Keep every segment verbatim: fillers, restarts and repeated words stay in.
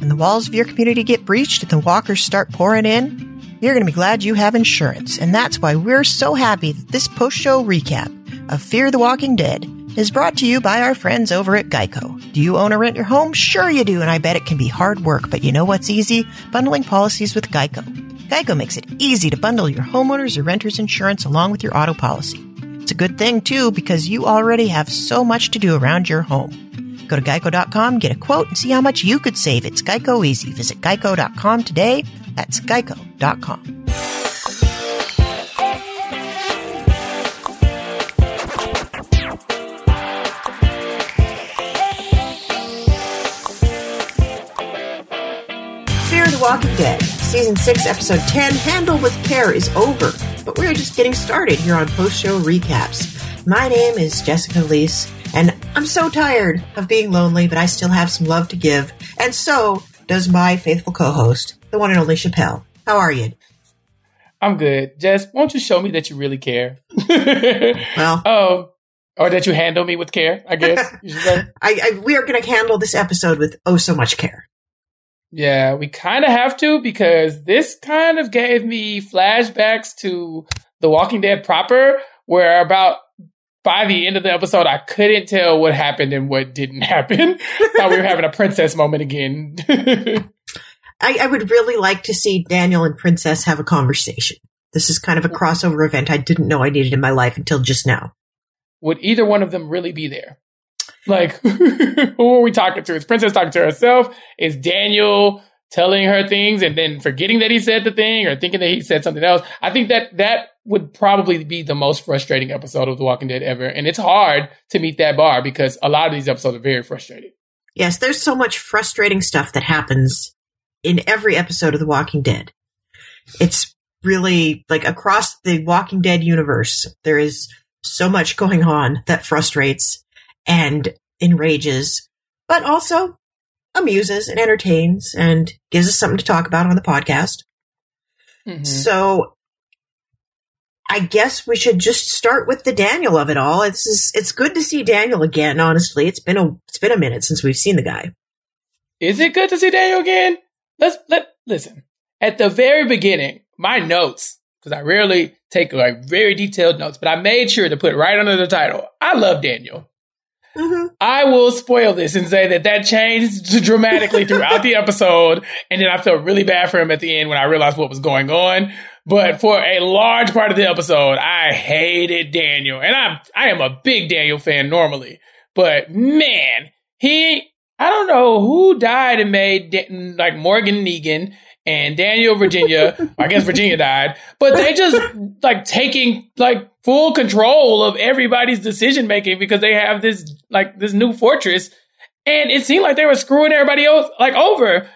When the walls of your community get breached and the walkers start pouring in, you're going to be glad you have insurance. And that's why we're so happy that this post-show recap of Fear the Walking Dead is brought to you by our friends over at GEICO. Do you own or rent your home? Sure you do, and I bet it can be hard work. But you know what's easy? Bundling policies with GEICO. GEICO makes it easy to bundle your homeowner's or renter's insurance along with your auto policy. It's a good thing, too, because you already have so much to do around your home. Go to geico dot com, get a quote, and see how much you could save. It's GEICO easy. Visit geico dot com today. That's geico dot com. Walking Dead, Season six, Episode ten, Handle with Care is over, but we're just getting started here on Post Show Recaps. My name is Jessica Leese, and I'm so tired of being lonely, but I still have some love to give, and so does my faithful co-host, the one and only Chappell. How are you? I'm good. Jess, won't you show me that you really care? Well. Oh, or that you handle me with care, I guess. You should say. I, I, we are going to handle this episode with oh so much care. Yeah, we kind of have to, because this kind of gave me flashbacks to The Walking Dead proper, where about by the end of the episode, I couldn't tell what happened and what didn't happen. Thought we were having a Princess moment again. I, I would really like to see Daniel and Princess have a conversation. This is kind of a crossover event I didn't know I needed in my life until just now. Would either one of them really be there? Like, who are we talking to? Is Princess talking to herself? Is Daniel telling her things and then forgetting that he said the thing or thinking that he said something else? I think that that would probably be the most frustrating episode of The Walking Dead ever. And it's hard to meet that bar because a lot of these episodes are very frustrating. Yes, there's so much frustrating stuff that happens in every episode of The Walking Dead. It's really, like, across the Walking Dead universe, there is so much going on that frustrates and enrages, but also amuses and entertains and gives us something to talk about on the podcast. Mm-hmm. So I guess we should just start with the Daniel of it all. It's just, it's good to see Daniel again, honestly. It's been a it's been a minute since we've seen the guy. Is it good to see Daniel again? Let's let listen. At the very beginning, my notes, because I rarely take like very detailed notes, but I made sure to put right under the title, I love Daniel. Mm-hmm. I will spoil this and say that that changed dramatically throughout the episode, and then I felt really bad for him at the end when I realized what was going on. But for a large part of the episode, I hated Daniel, and I'm I am a big Daniel fan normally, but man, he I don't know who died and made like Morgan Negan and Daniel Virginia. I guess Virginia died, but they just like taking like full control of everybody's decision making because they have this like this new fortress, and it seemed like they were screwing everybody else like over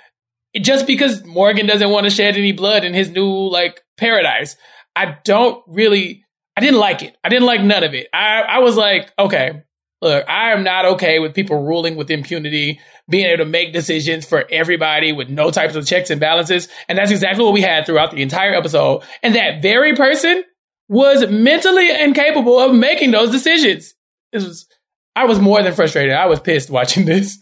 just because Morgan doesn't want to shed any blood in his new like paradise. I don't really I didn't like it. I didn't like none of it. I, I was like, okay, look, I am not okay with people ruling with impunity, being able to make decisions for everybody with no types of checks and balances. And that's exactly what we had throughout the entire episode. And that very person was mentally incapable of making those decisions. This was, I was more than frustrated. I was pissed watching this.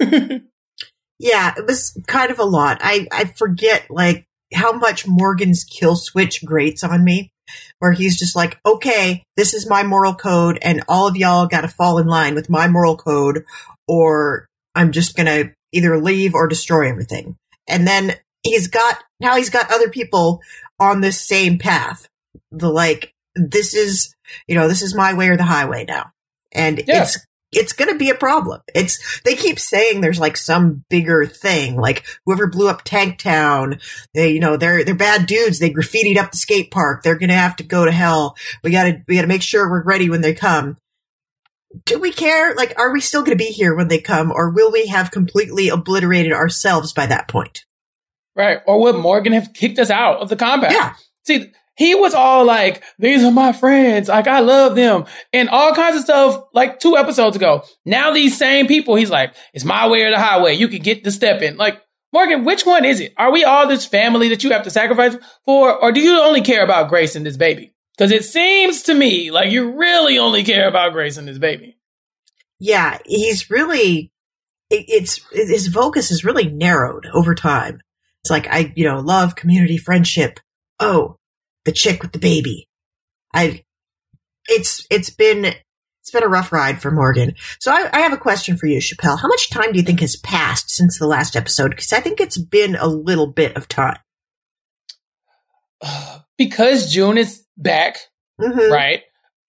Yeah, it was kind of a lot. I, I forget like how much Morgan's kill switch grates on me, where he's just like, okay, this is my moral code, and all of y'all got to fall in line with my moral code, or I'm just going to either leave or destroy everything. And then he's got, now he's got other people on this same path. The like, this is, you know, this is my way or the highway now. And yeah. it's, it's going to be a problem. It's, they keep saying there's like some bigger thing, like whoever blew up Tanktown, they, you know, they're, they're bad dudes. They graffitied up the skate park. They're going to have to go to hell. We got to, we got to make sure we're ready when they come. Do we care? Like, are we still going to be here when they come, or will we have completely obliterated ourselves by that point? Right. Or will Morgan have kicked us out of the combat? Yeah. See, he was all like, these are my friends. Like, I love them. And all kinds of stuff, like two episodes ago. Now these same people, he's like, it's my way or the highway. You can get the step in. Like, Morgan, which one is it? Are we all this family that you have to sacrifice for? Or do you only care about Grace and this baby? Because it seems to me like you really only care about Grace and his baby. Yeah, he's really it, it's it, his focus is really narrowed over time. It's like, I, you know, love, community, friendship. Oh, the chick with the baby. I, it's, it's been, it's been a rough ride for Morgan. So I, I have a question for you, Chappell. How much time do you think has passed since the last episode? Cause I think it's been a little bit of time. Because June is back, mm-hmm. right?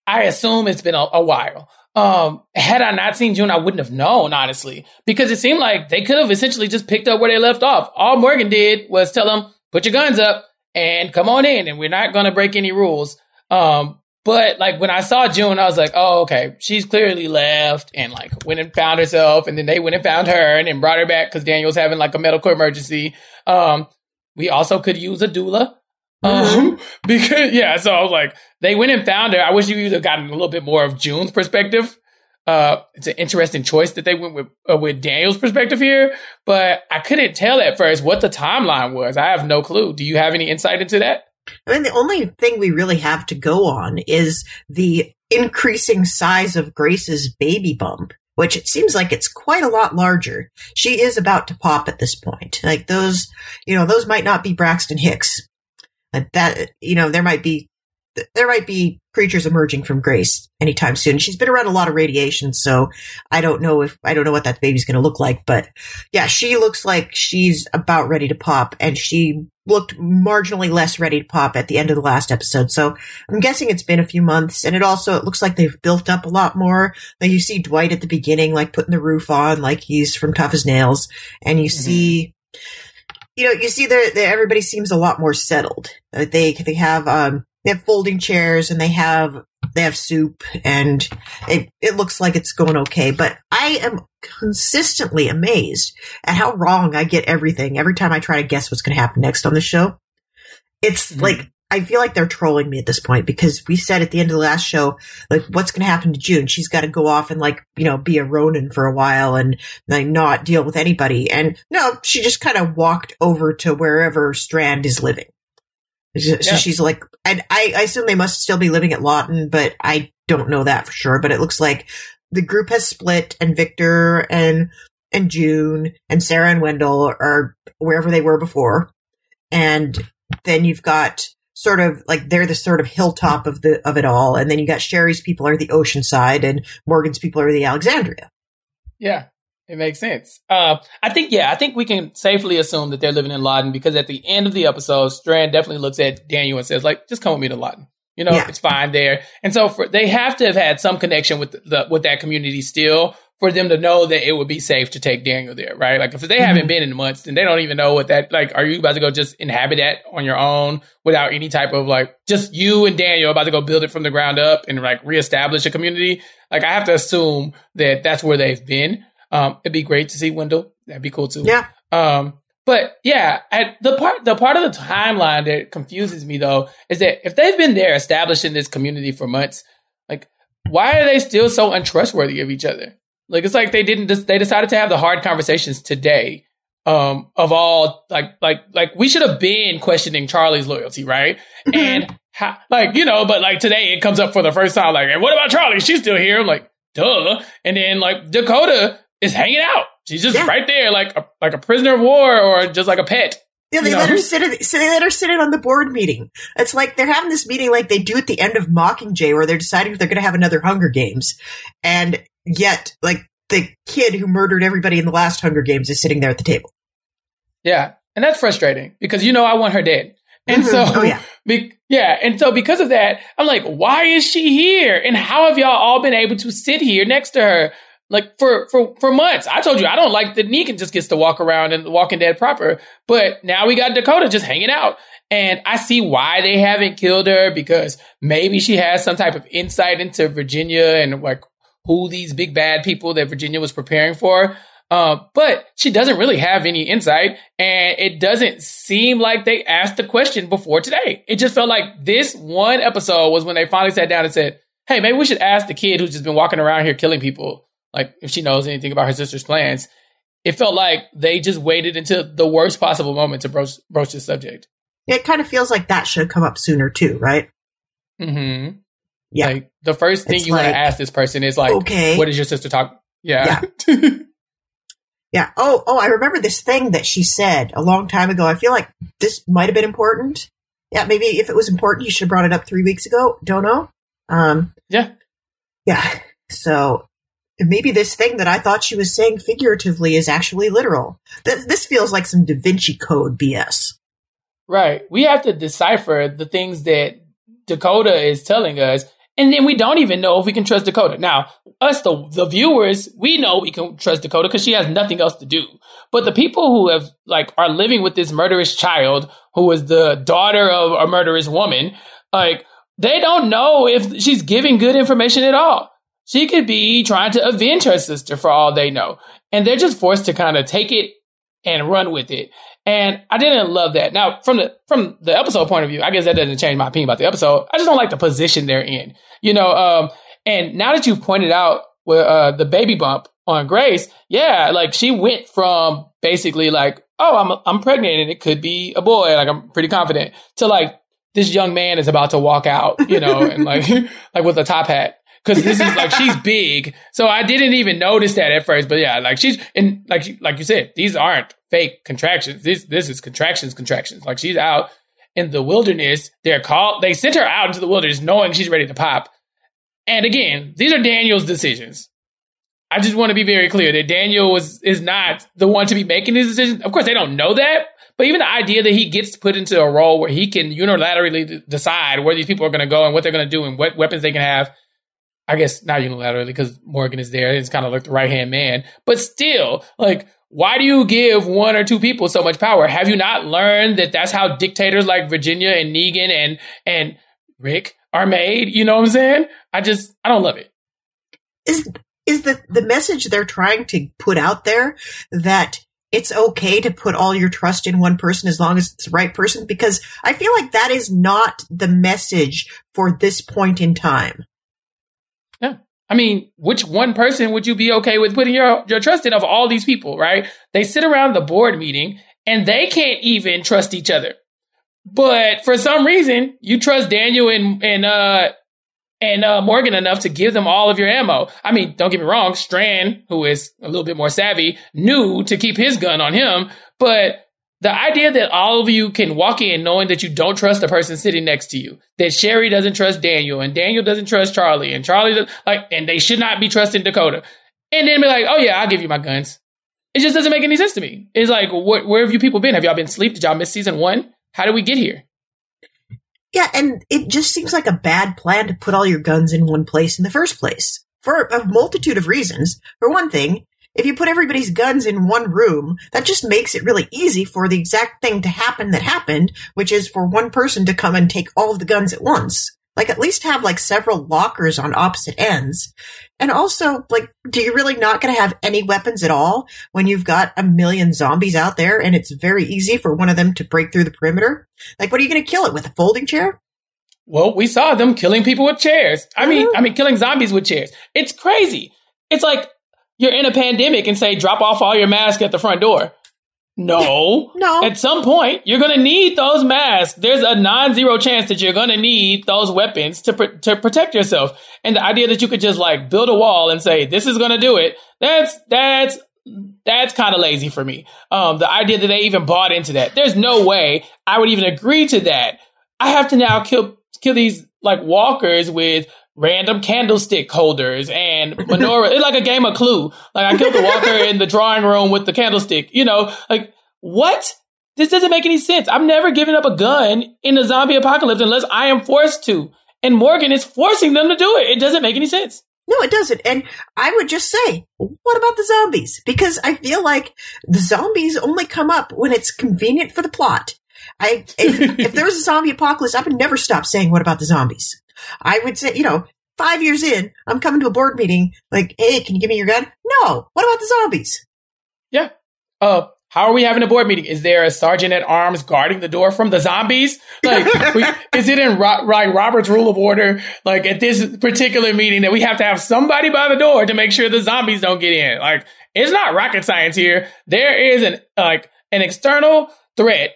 I assume it's been a, a while. Um, had I not seen June, I wouldn't have known, honestly, because it seemed like they could have essentially just picked up where they left off. All Morgan did was tell them, put your guns up and come on in, and we're not going to break any rules. Um, but like when I saw June, I was like, oh, okay, she's clearly left and like went and found herself. And then they went and found her and then brought her back because Daniel's having like a medical emergency. Um, we also could use a doula. Um, because, yeah, so I was like, they went and found her. I wish you would have gotten a little bit more of June's perspective. Uh, it's an interesting choice that they went with, uh, with Daniel's perspective here, but I couldn't tell at first what the timeline was. I have no clue. Do you have any insight into that? I mean, the only thing we really have to go on is the increasing size of Grace's baby bump, which it seems like it's quite a lot larger. She is about to pop at this point. Like those, you know, those might not be Braxton Hicks. Like that, you know, there might be there might be creatures emerging from Grace anytime soon. She's been around a lot of radiation, so I don't know if I don't know what that baby's going to look like. But yeah, she looks like she's about ready to pop, and she looked marginally less ready to pop at the end of the last episode. So I'm guessing it's been a few months, and it also it looks like they've built up a lot more. Like you see Dwight at the beginning, like putting the roof on, like he's from Tough as Nails, and you mm-hmm. see. You know, you see that everybody seems a lot more settled. They they have um they have folding chairs and they have they have soup and it it looks like it's going okay. But I am consistently amazed at how wrong I get everything every time I try to guess what's going to happen next on the show. It's mm-hmm. like I feel like they're trolling me at this point because we said at the end of the last show, like, what's going to happen to June? She's got to go off and, like, you know, be a Ronin for a while and, like, not deal with anybody. And no, she just kind of walked over to wherever Strand is living. So yeah. she's like, and I, I assume they must still be living at Lawton, but I don't know that for sure. But it looks like the group has split and Victor and, and June and Sarah and Wendell are wherever they were before. And then you've got, sort of like they're the sort of hilltop of the of it all, and then you got Sherry's people are the Oceanside, and Morgan's people are the Alexandria. Yeah, it makes sense. Uh, I think yeah, I think we can safely assume that they're living in Laden because at the end of the episode, Strand definitely looks at Daniel and says like, "Just come with me to Laden. You know, yeah. it's fine there." And so for, they have to have had some connection with the with that community still for them to know that it would be safe to take Daniel there, right? Like if they mm-hmm. haven't been in months, then they don't even know what that like. Are you about to go just inhabit that on your own? Without any type of like, just you and Daniel about to go build it from the ground up and like reestablish a community. Like I have to assume that that's where they've been. Um, it'd be great to see Wendell. That'd be cool too. Yeah. Um, but yeah, I, the part the part of the timeline that confuses me though is that if they've been there establishing this community for months, like why are they still so untrustworthy of each other? Like it's like they didn't. Just, they decided to have the hard conversations today. Um, of all, like, like, like, we should have been questioning Charlie's loyalty, right? And, how, like, you know, but, like, today it comes up for the first time, like, and what about Charlie? She's still here. I'm like, duh. And then, like, Dakota is hanging out. She's just yeah. right there, like a, like a prisoner of war or just like a pet. Yeah, they you know? let her sit in, so they let her sit in on the board meeting. It's like they're having this meeting like they do at the end of Mockingjay where they're deciding if they're going to have another Hunger Games. And yet, like, the kid who murdered everybody in the last Hunger Games is sitting there at the table. Yeah. And that's frustrating because, you know, I want her dead. And mm-hmm. so, oh, yeah. Be- yeah. And so because of that, I'm like, why is she here? And how have y'all all been able to sit here next to her? Like for, for, for months, I told you, I don't like that Negan just gets to walk around in The Walking Dead proper, but now we got Dakota just hanging out. And I see why they haven't killed her because maybe she has some type of insight into Virginia and like, who these big bad people that Virginia was preparing for. Uh, but she doesn't really have any insight. And it doesn't seem like they asked the question before today. It just felt like this one episode was when they finally sat down and said, hey, maybe we should ask the kid who's just been walking around here killing people, like if she knows anything about her sister's plans. It felt like they just waited until the worst possible moment to broach, broach this subject. It kind of feels like that should come up sooner too, right? Mm-hmm. Yeah. Like, the first thing it's you like, want to ask this person is like, okay, what does your sister talk? Yeah. yeah. Yeah. Oh, oh, I remember this thing that she said a long time ago. I feel like this might have been important. Yeah, maybe if it was important, you should have brought it up three weeks ago. Don't know. Um, yeah. Yeah. So maybe this thing that I thought she was saying figuratively is actually literal. Th- this feels like some Da Vinci Code B S. Right. We have to decipher the things that Dakota is telling us. And then we don't even know if we can trust Dakota. Now, us, the the viewers, we know we can trust Dakota because she has nothing else to do. But the people who have like are living with this murderous child who is the daughter of a murderous woman, like they don't know if she's giving good information at all. She could be trying to avenge her sister for all they know. And they're just forced to kind of take it and run with it. And I didn't love that. Now, from the from the episode point of view, I guess that doesn't change my opinion about the episode. I just don't like the position they're in, you know. Um, and now that you've pointed out well, uh, the baby bump on Grace, yeah, like she went from basically like, oh, I'm I'm pregnant and it could be a boy, like I'm pretty confident, to like this young man is about to walk out, you know, and like like with a top hat. Because this is like, she's big. So I didn't even notice that at first. But yeah, like she's, and like like you said, these aren't fake contractions. This this is contractions, contractions. Like she's out in the wilderness. They're called, they sent her out into the wilderness knowing she's ready to pop. And again, these are Daniel's decisions. I just want to be very clear that Daniel was is not the one to be making these decisions. Of course, they don't know that. But even the idea that he gets put into a role where he can unilaterally decide where these people are going to go and what they're going to do and what weapons they can have. I guess not unilaterally because Morgan is there. It's kind of like the right-hand man. But still, like, why do you give one or two people so much power? Have you not learned that that's how dictators like Virginia and Negan and and Rick are made? You know what I'm saying? I just, I don't love it. Is is the, the message they're trying to put out there that it's okay to put all your trust in one person as long as it's the right person? Because I feel like that is not the message for this point in time. Yeah. I mean, which one person would you be okay with putting your, your trust in of all these people, right? They sit around the board meeting and they can't even trust each other. But for some reason, you trust Daniel and and uh, and uh, Morgan enough to give them all of your ammo. I mean, don't get me wrong. Strand, who is a little bit more savvy, knew to keep his gun on him. But the idea that all of you can walk in knowing that you don't trust the person sitting next to you, that Sherry doesn't trust Daniel and Daniel doesn't trust Charlie and Charlie, does, like, and they should not be trusting Dakota. And then be like, oh yeah, I'll give you my guns. It just doesn't make any sense to me. It's like, wh- where have you people been? Have y'all been asleep? Did y'all miss season one? How did we get here? Yeah. And it just seems like a bad plan to put all your guns in one place in the first place for a multitude of reasons. For one thing, if you put everybody's guns in one room, that just makes it really easy for the exact thing to happen that happened, which is for one person to come and take all of the guns at once. Like, at least have, like, several lockers on opposite ends. And also, like, do you really not going to have any weapons at all when you've got a million zombies out there and it's very easy for one of them to break through the perimeter? Like, what are you going to kill it with, a folding chair? Well, we saw them killing people with chairs. I mm-hmm. mean, I mean, killing zombies with chairs. It's crazy. It's like, you're in a pandemic and say, drop off all your masks at the front door. No, yeah, no. At some point, you're going to need those masks. There's a non-zero chance that you're going to need those weapons to pr- to protect yourself. And the idea that you could just like build a wall and say, this is going to do it. That's that's that's kind of lazy for me. Um, the idea that they even bought into that. There's no way I would even agree to that. I have to now kill kill these like walkers with random candlestick holders and menorah. It's like a game of Clue. Like I killed the walker in the drawing room with the candlestick. You know, like what? This doesn't make any sense. I'm never giving up a gun in a zombie apocalypse unless I am forced to. And Morgan is forcing them to do it. It doesn't make any sense. No, it doesn't. And I would just say, what about the zombies? Because I feel like the zombies only come up when it's convenient for the plot. I if, if there was a zombie apocalypse, I would never stop saying, what about the zombies? I would say, you know, five years in, I'm coming to a board meeting, like, hey, can you give me your gun? No. What about the zombies? Yeah. Uh, how are we having a board meeting? Is there a sergeant at arms guarding the door from the zombies? Like, we, is it in Ro- like Robert's Rule of Order, like at this particular meeting that we have to have somebody by the door to make sure the zombies don't get in? Like, it's not rocket science here. There is an like an external threat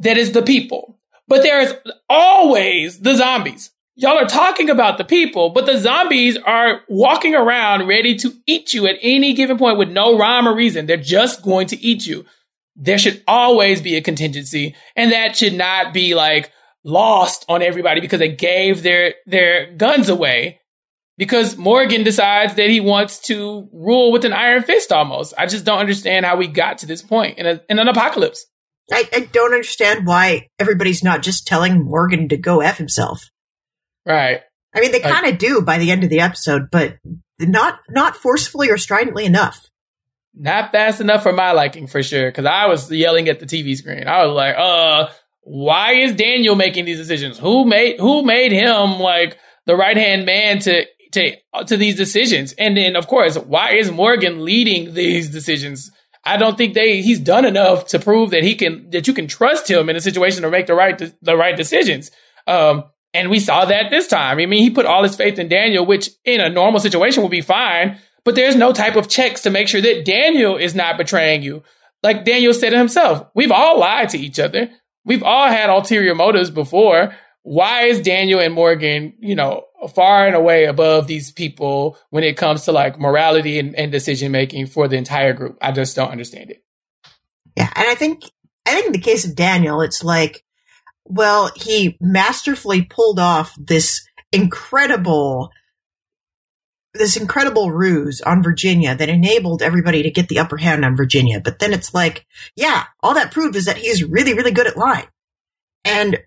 that is the people, but there is always the zombies. y'all are talking about the people, but the zombies are walking around ready to eat you at any given point with no rhyme or reason. They're just going to eat you. There should always be a contingency, and that should not be like lost on everybody because they gave their their guns away because Morgan decides that he wants to rule with an iron fist almost. I just don't understand how we got to this point in, a, in an apocalypse. I, I don't understand why everybody's not just telling Morgan to go F himself. Right. I mean, they kind of uh, do by the end of the episode, but not not forcefully or stridently enough. Not fast enough for my liking, for sure, because I was yelling at the T V screen. I was like, uh, why is Daniel making these decisions? Who made who made him like the right-hand man to, to, to these decisions? And then, of course, why is Morgan leading these decisions? I don't think they he's done enough to prove that he can that you can trust him in a situation to make the right the right decisions. Um And we saw that this time. I mean, he put all his faith in Daniel, which in a normal situation would be fine. But there's no type of checks to make sure that Daniel is not betraying you. Like Daniel said himself, we've all lied to each other. We've all had ulterior motives before. Why is Daniel and Morgan, you know, far and away above these people when it comes to like morality and, and decision making for the entire group? I just don't understand it. Yeah. And I think I think in the case of Daniel, it's like, well, he masterfully pulled off this incredible, this incredible ruse on Virginia that enabled everybody to get the upper hand on Virginia. But then it's like, yeah, all that proved is that he's really, really good at lying. And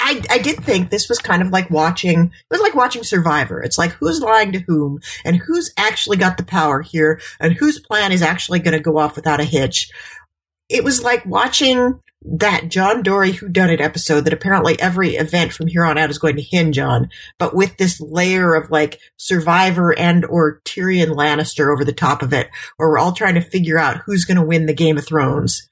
I, I did think this was kind of like watching, it was like watching Survivor. It's like, who's lying to whom and who's actually got the power here and whose plan is actually going to go off without a hitch. It was like watching that John Dory whodunit episode that apparently every event from here on out is going to hinge on, but with this layer of like Survivor and or Tyrion Lannister over the top of it, where we're all trying to figure out who's going to win the Game of Thrones.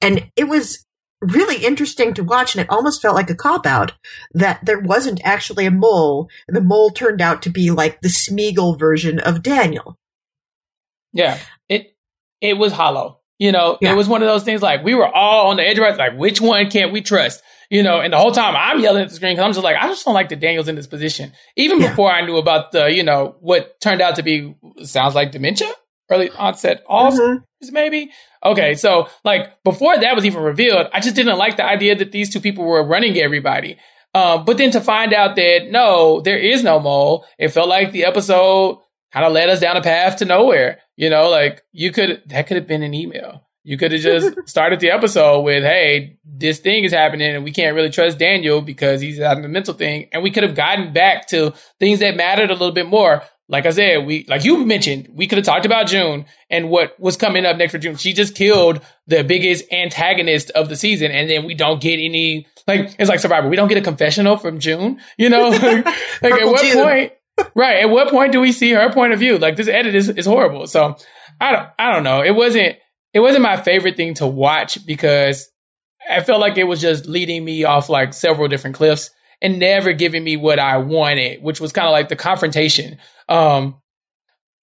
And it was really interesting to watch, and it almost felt like a cop-out that there wasn't actually a mole, and the mole turned out to be like the Smeagol version of Daniel. Yeah, it it was hollow. You know, yeah. It was one of those things like we were all on the edge of our, like, which one can't we trust? You know, and the whole time I'm yelling at the screen because I'm just like, I just don't like that Daniel's in this position. Even yeah. before I knew about the, you know, what turned out to be sounds like dementia, early onset Alzheimer's, mm-hmm. maybe. Okay, so like before that was even revealed, I just didn't like the idea that these two people were running everybody. Um, but then to find out that, no, there is no mole, it felt like the episode kind of led us down a path to nowhere. You know, like you could, that could have been an email. You could have just started the episode with, hey, this thing is happening and we can't really trust Daniel because he's having a mental thing. And we could have gotten back to things that mattered a little bit more. Like I said, we, like you mentioned, we could have talked about June and what was coming up next for June. She just killed the biggest antagonist of the season. And then we don't get any, like, it's like Survivor. We don't get a confessional from June, you know, like, like at what June. point? Right. At what point do we see her point of view? Like this edit is, is horrible. So I don't, I don't know. It wasn't, it wasn't my favorite thing to watch because I felt like it was just leading me off like several different cliffs and never giving me what I wanted, which was kind of like the confrontation. Um,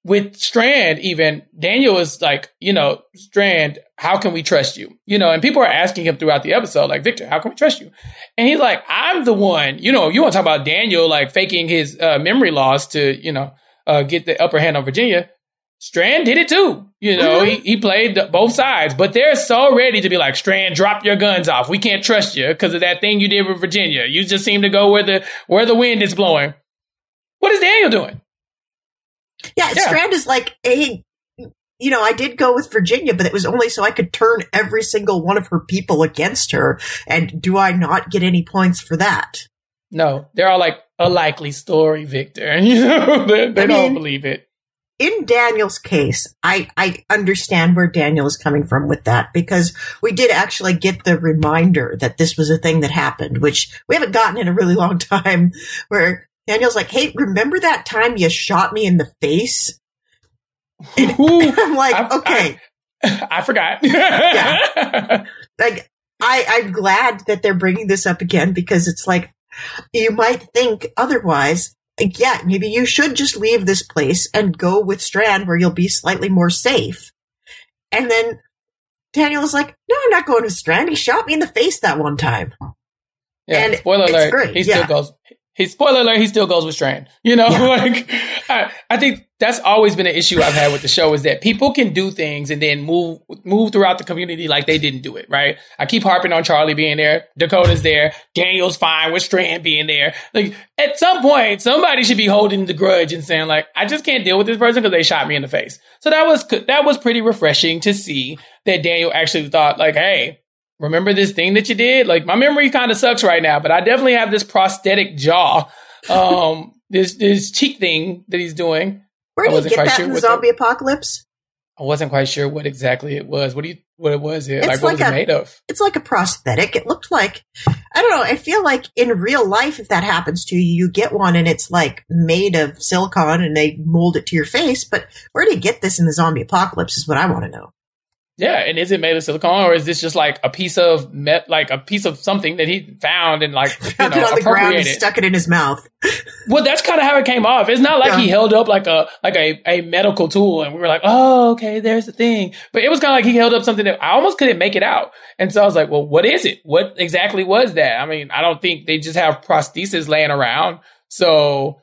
with Strand, even Daniel is like, you know, Strand, how can we trust you? You know, and people are asking him throughout the episode, like, Victor, how can we trust you? And he's like, I'm the one, you know, you want to talk about Daniel, like faking his uh, memory loss to, you know, uh, get the upper hand on Virginia. Strand did it too. You know, mm-hmm. he, he played the, both sides, but they're so ready to be like, Strand, drop your guns off. We can't trust you because of that thing you did with Virginia. You just seem to go where the, where the wind is blowing. What is Daniel doing? Yeah, yeah, Strand is like, hey, you know, I did go with Virginia, but it was only so I could turn every single one of her people against her. And do I not get any points for that? No, they're all like, a likely story, Victor. You know, they they I don't mean, believe it. In Daniel's case, I, I understand where Daniel is coming from with that, because we did actually get the reminder that this was a thing that happened, which we haven't gotten in a really long time, where Daniel's like, hey, remember that time you shot me in the face? And I'm like, I, okay. I, I forgot. Yeah. Like, I, I'm glad that they're bringing this up again, because it's like, you might think otherwise. Like, yeah, maybe you should just leave this place and go with Strand where you'll be slightly more safe. And then Daniel is like, no, I'm not going with Strand. He shot me in the face that one time. Yeah, and spoiler alert, great. he yeah. still goes... He, spoiler alert, he still goes with Strand. You know, yeah. like I, I think that's always been an issue I've had with the show is that people can do things and then move move throughout the community like they didn't do it, right? I keep harping on Charlie being there, Dakota's there, Daniel's fine with Strand being there. Like at some point, somebody should be holding the grudge and saying like, I just can't deal with this person because they shot me in the face. So that was that was pretty refreshing to see that Daniel actually thought like, hey, remember this thing that you did? Like, my memory kind of sucks right now, but I definitely have this prosthetic jaw, um, this this cheek thing that he's doing. Where did you get that sure in the zombie it, apocalypse? I wasn't quite sure what exactly it was. What do you what it was? It it's like, like what was a, it made of? It's like a prosthetic. It looked like, I don't know. I feel like in real life, if that happens to you, you get one and it's like made of silicone and they mold it to your face. But where do you get this in the zombie apocalypse? Is what I want to know. Yeah, and is it made of silicone, or is this just like a piece of me- like a piece of something that he found and like you found know, it on the ground and stuck it in his mouth? Well, that's kind of how it came off. It's not like yeah. he held up like a like a, a medical tool, and we were like, oh, okay, there's the thing. But it was kind of like he held up something that I almost couldn't make it out, and so I was like, well, what is it? What exactly was that? I mean, I don't think they just have prostheses laying around, so.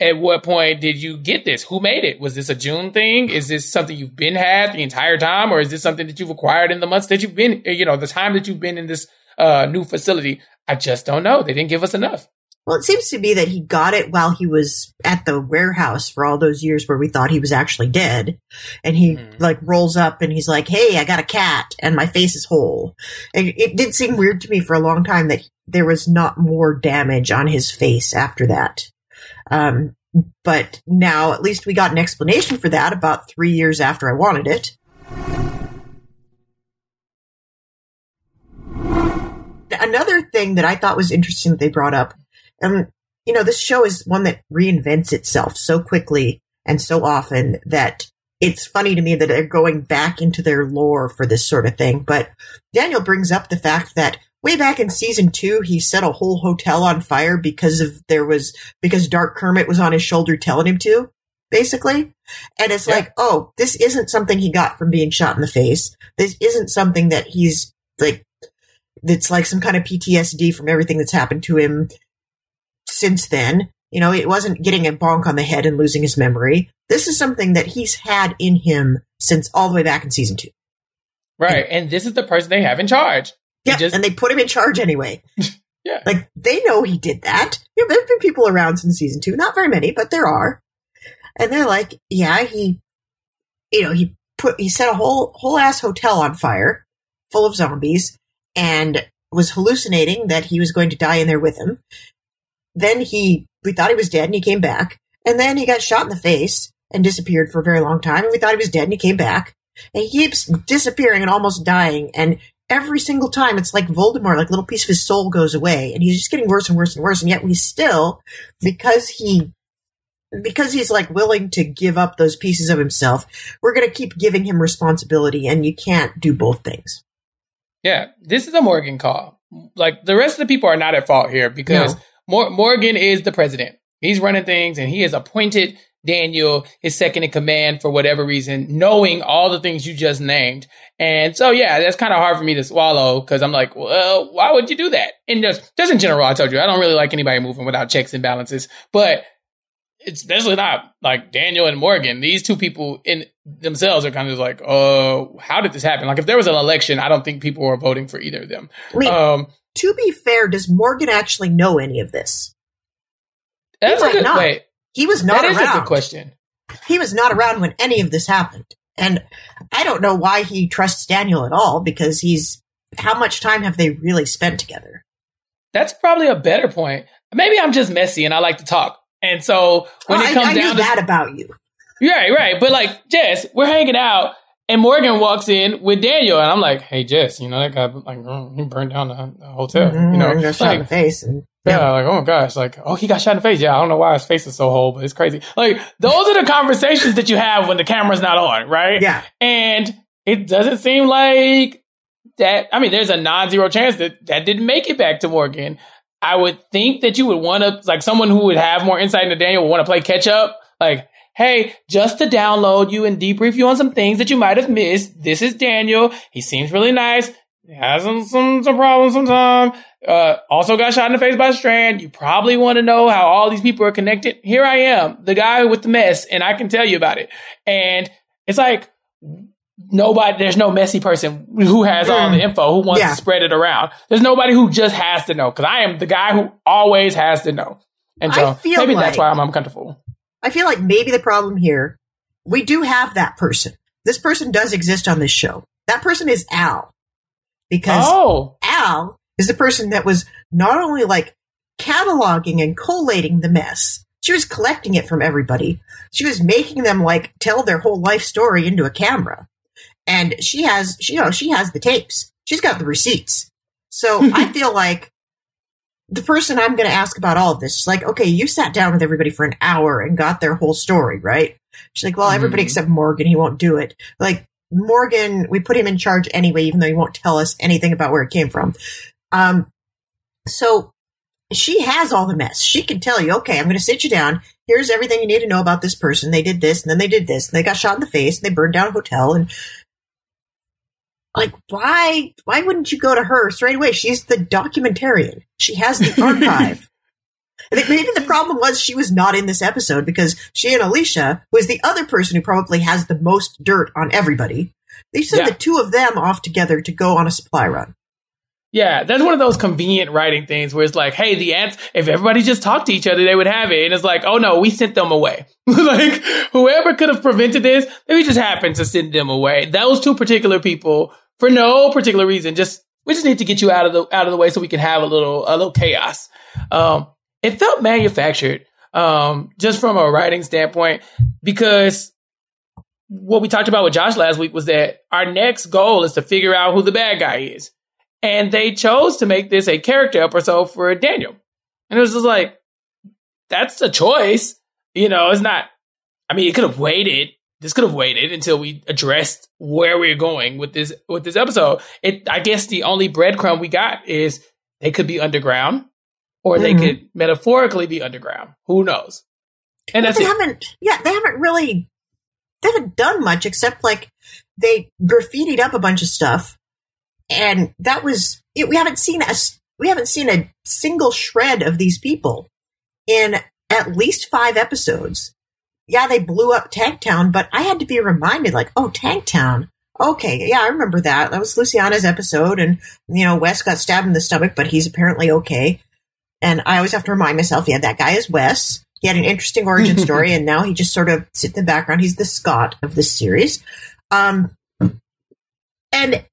At what point did you get this? Who made it? Was this a June thing? Is this something you've been had the entire time? Or is this something that you've acquired in the months that you've been, you know, the time that you've been in this uh, new facility? I just don't know. They didn't give us enough. Well, it seems to be that he got it while he was at the warehouse for all those years where we thought he was actually dead. And he mm. like rolls up and he's like, hey, I got a cat and my face is whole. And it did seem weird to me for a long time that there was not more damage on his face after that. Um, but now at least we got an explanation for that about three years after I wanted it. Another thing that I thought was interesting that they brought up, and you know, this show is one that reinvents itself so quickly and so often that it's funny to me that they're going back into their lore for this sort of thing. But Daniel brings up the fact that way back in season two, he set a whole hotel on fire because of there was because Dark Kermit was on his shoulder telling him to, basically. And it's yeah. like, oh, this isn't something he got from being shot in the face. This isn't something that he's like that's like some kind of P T S D from everything that's happened to him since then. You know, it wasn't getting a bonk on the head and losing his memory. This is something that he's had in him since all the way back in season two. Right. And, and this is the person they have in charge. Yeah, just, and they put him in charge anyway. Yeah. Like, they know he did that. You know, there have been people around since season two. Not very many, but there are. And they're like, yeah, he, you know, he put, he set a whole, whole ass hotel on fire full of zombies and was hallucinating that he was going to die in there with him. Then he, we thought he was dead and he came back. And then he got shot in the face and disappeared for a very long time. And we thought he was dead and he came back. And he keeps disappearing and almost dying. And every single time, it's like Voldemort, like a little piece of his soul goes away, and he's just getting worse and worse and worse. And yet we still, because he, because he's like willing to give up those pieces of himself, we're going to keep giving him responsibility, and you can't do both things. Yeah, this is a Morgan call. Like, the rest of the people are not at fault here because no. Mor- Morgan is the president. He's running things, and he has appointed Daniel, his second in command, for whatever reason, knowing all the things you just named. And so, yeah, that's kind of hard for me to swallow because I'm like, well, why would you do that? And just, just in general, I told you, I don't really like anybody moving without checks and balances, but it's definitely not like Daniel and Morgan. These two people in themselves are kind of like, oh, how did this happen? Like, if there was an election, I don't think people were voting for either of them. Wait, um, to be fair, does Morgan actually know any of this? That's a good point. He was not around. That is a good question. He was not around when any of this happened. And I don't know why he trusts Daniel at all, because he's, how much time have they really spent together? That's probably a better point. Maybe I'm just messy and I like to talk. And so when well, it comes I, I down to that about you. Right, right. But like, Jess, we're hanging out and Morgan walks in with Daniel. And I'm like, hey, Jess, you know, that guy, like, he burned down the hotel. Mm-hmm, you know, he got shot like, in the face and- Yeah. yeah, like, oh, gosh, like, oh, he got shot in the face. Yeah, I don't know why his face is so whole, but it's crazy. Like, those are the conversations that you have when the camera's not on, right? Yeah. And it doesn't seem like that. I mean, there's a non-zero chance that that didn't make it back to Morgan. I would think that you would want to, like, someone who would have more insight into Daniel would want to play catch-up. Like, hey, just to download you and debrief you on some things that you might have missed, this is Daniel. He seems really nice. has some, some, some problems sometime. Uh, also got shot in the face by Strand. You probably want to know how all these people are connected. Here I am, the guy with the mess, and I can tell you about it. And it's like, nobody, there's no messy person who has all the info, who wants yeah. to spread it around. There's nobody who just has to know, because I am the guy who always has to know. And so maybe like, that's why I'm uncomfortable. I feel like maybe the problem here, we do have that person. This person does exist on this show. That person is Al. Because oh. Al is the person that was not only like cataloging and collating the mess, she was collecting it from everybody. She was making them like tell their whole life story into a camera. And she has, she, you know, she has the tapes. She's got the receipts. So I feel like the person I'm going to ask about all of this is like, okay, you sat down with everybody for an hour and got their whole story, right? She's like, well, mm-hmm. everybody except Morgan, he won't do it. Like, Morgan, we put him in charge anyway, even though he won't tell us anything about where it came from. Um, so she has all the mess. She can tell you, okay, I'm going to sit you down. Here's everything you need to know about this person. They did this, and then they did this, and they got shot in the face, and they burned down a hotel. And like, why, why wouldn't you go to her straight away? She's the documentarian. She has the archive. I think maybe the problem was she was not in this episode because she and Alicia, who is the other person who probably has the most dirt on everybody, they sent yeah. the two of them off together to go on a supply run. Yeah, that's one of those convenient writing things where it's like, hey, the ants, if everybody just talked to each other, they would have it. And it's like, oh, no, we sent them away. Like, whoever could have prevented this, maybe just happened to send them away. Those two particular people, for no particular reason, just we just need to get you out of the out of the way so we can have a little a little chaos. Um, it felt manufactured, um, just from a writing standpoint, because what we talked about with Josh last week was that our next goal is to figure out who the bad guy is. And they chose to make this a character episode for Daniel. And it was just like, that's a choice. You know, it's not, I mean, it could have waited. This could have waited until we addressed where we we're going with this, with this episode. It, I guess the only breadcrumb we got is they could be underground or mm-hmm. they could metaphorically be underground. Who knows? And well, that's they it. haven't, yeah, they haven't really, they haven't done much except like they graffitied up a bunch of stuff. And that was it. We haven't seen a we haven't seen a single shred of these people in at least five episodes. Yeah, they blew up Tanktown, but I had to be reminded, like, oh, Tanktown. Okay, yeah, I remember that. That was Luciana's episode, and you know, Wes got stabbed in the stomach, but he's apparently okay. And I always have to remind myself, yeah, that guy is Wes. He had an interesting origin story, and now he just sort of sits in the background. He's the Scott of this series, um, and.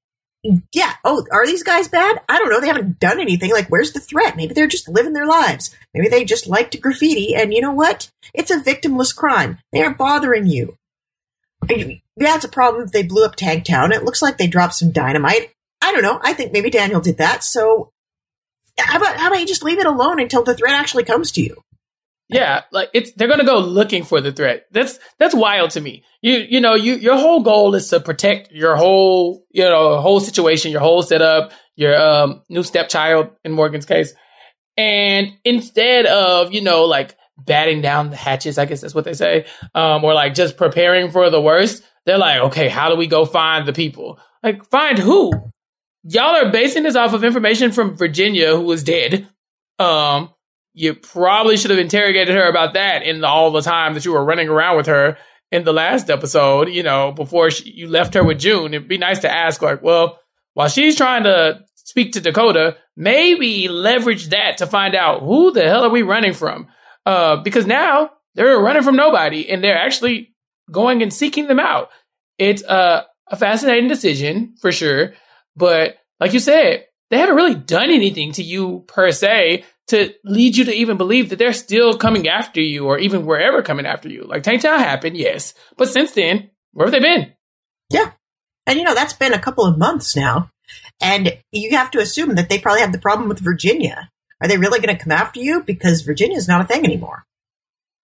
Yeah. Oh, are these guys bad? I don't know. They haven't done anything. Like, where's the threat? Maybe they're just living their lives. Maybe they just like to graffiti. And you know what? It's a victimless crime. They aren't bothering you. Yeah, it's a problem if they blew up Tanktown. It looks like they dropped some dynamite. I don't know. I think maybe Daniel did that. So how about, how about you just leave it alone until the threat actually comes to you? Yeah, like it's they're gonna go looking for the threat. That's that's wild to me. You you know, you your whole goal is to protect your whole you know whole situation, your whole setup, your um new stepchild in Morgan's case, and instead of you know like batting down the hatches, I guess that's what they say, um, or like just preparing for the worst, they're like, okay, how do we go find the people? Like, find who? Y'all are basing this off of information from Virginia, who was dead. Um. You probably should have interrogated her about that in the, all the time that you were running around with her in the last episode, you know, before she, you left her with June. It'd be nice to ask, like, well, while she's trying to speak to Dakota, maybe leverage that to find out who the hell are we running from? Uh, because now they're running from nobody and they're actually going and seeking them out. It's uh, a fascinating decision for sure. But like you said, they haven't really done anything to you per se to lead you to even believe that they're still coming after you or even wherever coming after you. Like, Tanktown happened, yes. But since then, where have they been? Yeah. And, you know, that's been a couple of months now. And you have to assume that they probably had the problem with Virginia. Are they really going to come after you? Because Virginia is not a thing anymore.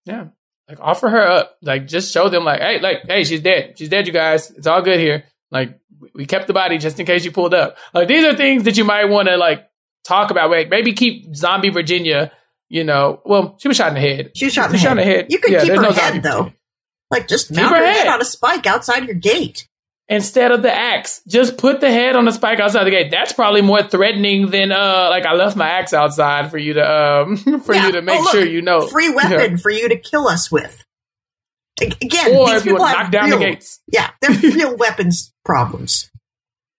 Yeah. Like, offer her up. Like, just show them, like, hey, like, hey, she's dead. She's dead, you guys. It's all good here. Like, we kept the body just in case you pulled up. Like, these are things that you might want to, like, talk about. Wait, maybe keep zombie Virginia, you know. Well, she was shot in the head. She was shot, she was shot in the head. You could yeah, keep her no head, though. Virginia. Like, just keep mount her head on a spike outside your gate. instead of the axe. Just put the head on the spike outside the gate. That's probably more threatening than uh like I left my axe outside for you to um for yeah. you to make oh, look, sure you know. Free weapon you know. for you to kill us with. Again, or these if people you knock down real, the gates. Yeah, they're real weapons problems.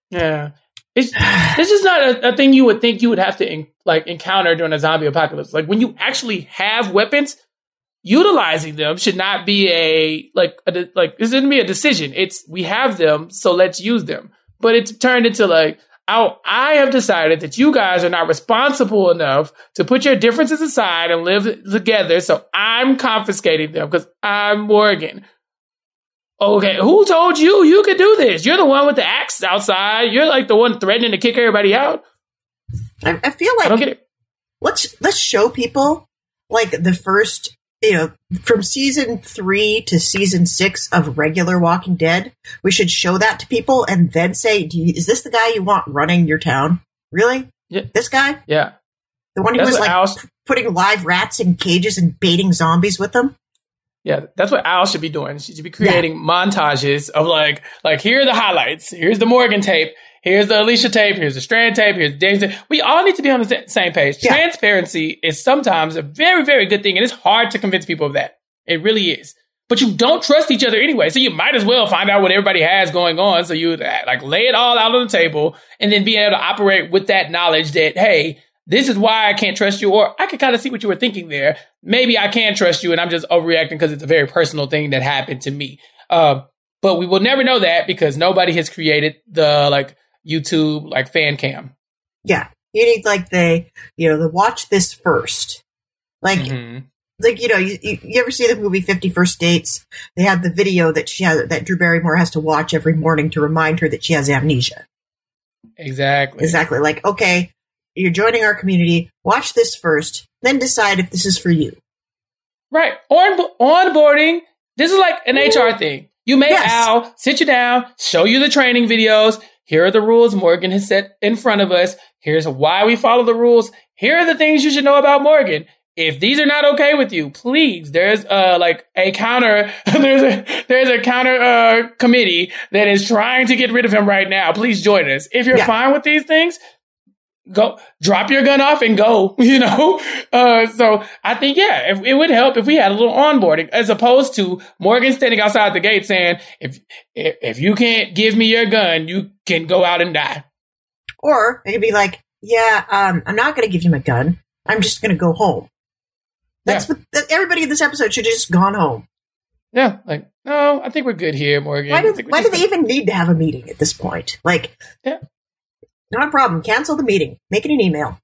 Yeah. It's, it's just not a, a thing you would think you would have to in, like encounter during a zombie apocalypse. Like when you actually have weapons, utilizing them should not be a like a, like this shouldn't be a decision. It's we have them, so let's use them. But it's turned into like I I have decided that you guys are not responsible enough to put your differences aside and live together. So I'm confiscating them because I'm Morgan. Okay, who told you you could do this? You're the one with the axe outside. You're like the one threatening to kick everybody out. I, I feel like I don't get it. let's let's show people like the first, you know, from season three to season six of regular Walking Dead. We should show that to people and then say, do you, "Is this the guy you want running your town? Really? Yeah. This guy? Yeah, the one who That's was like Al- p- putting live rats in cages and baiting zombies with them." Yeah, that's what Al should be doing. She should be creating yeah. montages of like, like here are the highlights. Here's the Morgan tape. Here's the Alicia tape. Here's the Strand tape. Here's the James tape. We all need to be on the same page. Yeah. Transparency is sometimes a very, very good thing, and it's hard to convince people of that. It really is. But you don't trust each other anyway, so you might as well find out what everybody has going on. So you like lay it all out on the table, and then being able to operate with that knowledge that hey, this is why I can't trust you, or I can kind of see what you were thinking there. Maybe I can trust you, and I'm just overreacting because it's a very personal thing that happened to me. Uh, but we will never know that because nobody has created the like YouTube like fan cam. Yeah, you need like the you know the watch this first, like mm-hmm. like you know you, you, you ever see the movie fifty First Dates? They have the video that she has that Drew Barrymore has to watch every morning to remind her that she has amnesia. Exactly. Exactly. Like okay. You're joining our community. Watch this first, then decide if this is for you. Right. On- onboarding. This is like an Ooh. H R thing. You make yes. Al sit you down, show you the training videos. Here are the rules Morgan has set in front of us. Here's why we follow the rules. Here are the things you should know about Morgan. If these are not okay with you, please, there's uh like a counter, there's a there's a counter uh committee that is trying to get rid of him right now. Please join us. If you're yeah. fine with these things, go drop your gun off and go, you know? Uh, so I think, yeah, it, it would help if we had a little onboarding as opposed to Morgan standing outside the gate saying, if, if, if you can't give me your gun, you can go out and die. Or it could be like, yeah, um, I'm not going to give you my gun. I'm just going to go home. That's yeah. what that, everybody in this episode should have just gone home. Yeah. Like, no, I think we're good here, Morgan. Why do, why do they even need to have a meeting at this point? Like, yeah. Not a problem. Cancel the meeting. Make it an email.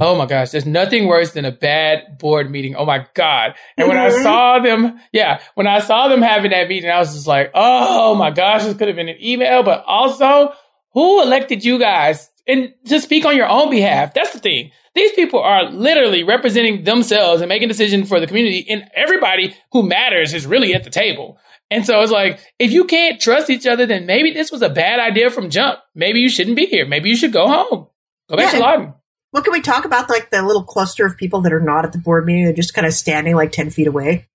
Oh, my gosh. There's nothing worse than a bad board meeting. Oh, my God. And when I saw them, yeah, when I saw them having that meeting, I was just like, oh, my gosh, this could have been an email. But also, who elected you guys? And to speak on your own behalf, that's the thing. These people are literally representing themselves and making decisions for the community. And everybody who matters is really at the table. And so it's like, if you can't trust each other, then maybe this was a bad idea from jump. Maybe you shouldn't be here. Maybe you should go home. Go back yeah, to Lawton. What can we talk about? Like the little cluster of people that are not at the board meeting. They're just kind of standing like ten feet away.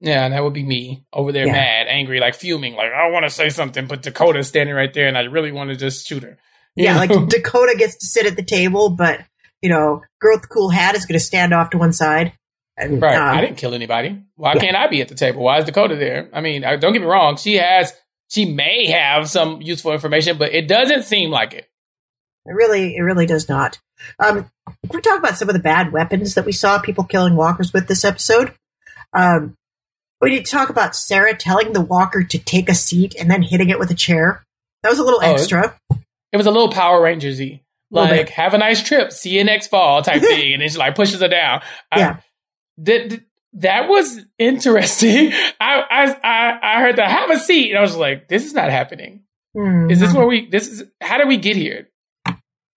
Yeah, and that would be me over there, yeah. mad, angry, like fuming. Like, I want to say something, but Dakota's standing right there and I really want to just shoot her. You yeah, know? Like Dakota gets to sit at the table, but, you know, girl with the cool hat is going to stand off to one side. And, right. Um, I didn't kill anybody. Why yeah. can't I be at the table? Why is Dakota there? I mean, don't get me wrong. She has, she may have some useful information, but it doesn't seem like it. It really, it really does not. Um, we talk about some of the bad weapons that we saw people killing walkers with this episode. Um, we need to talk about Sarah telling the walker to take a seat and then hitting it with a chair. That was a little oh, extra. It was a little Power Rangers-y. Like, have a nice trip. See you next fall type thing. And then she like pushes her down. Yeah. I, That that was interesting. I I I heard that. Have a seat, and I was like, "This is not happening. Mm-hmm. Is this where we? This is how did we get here?"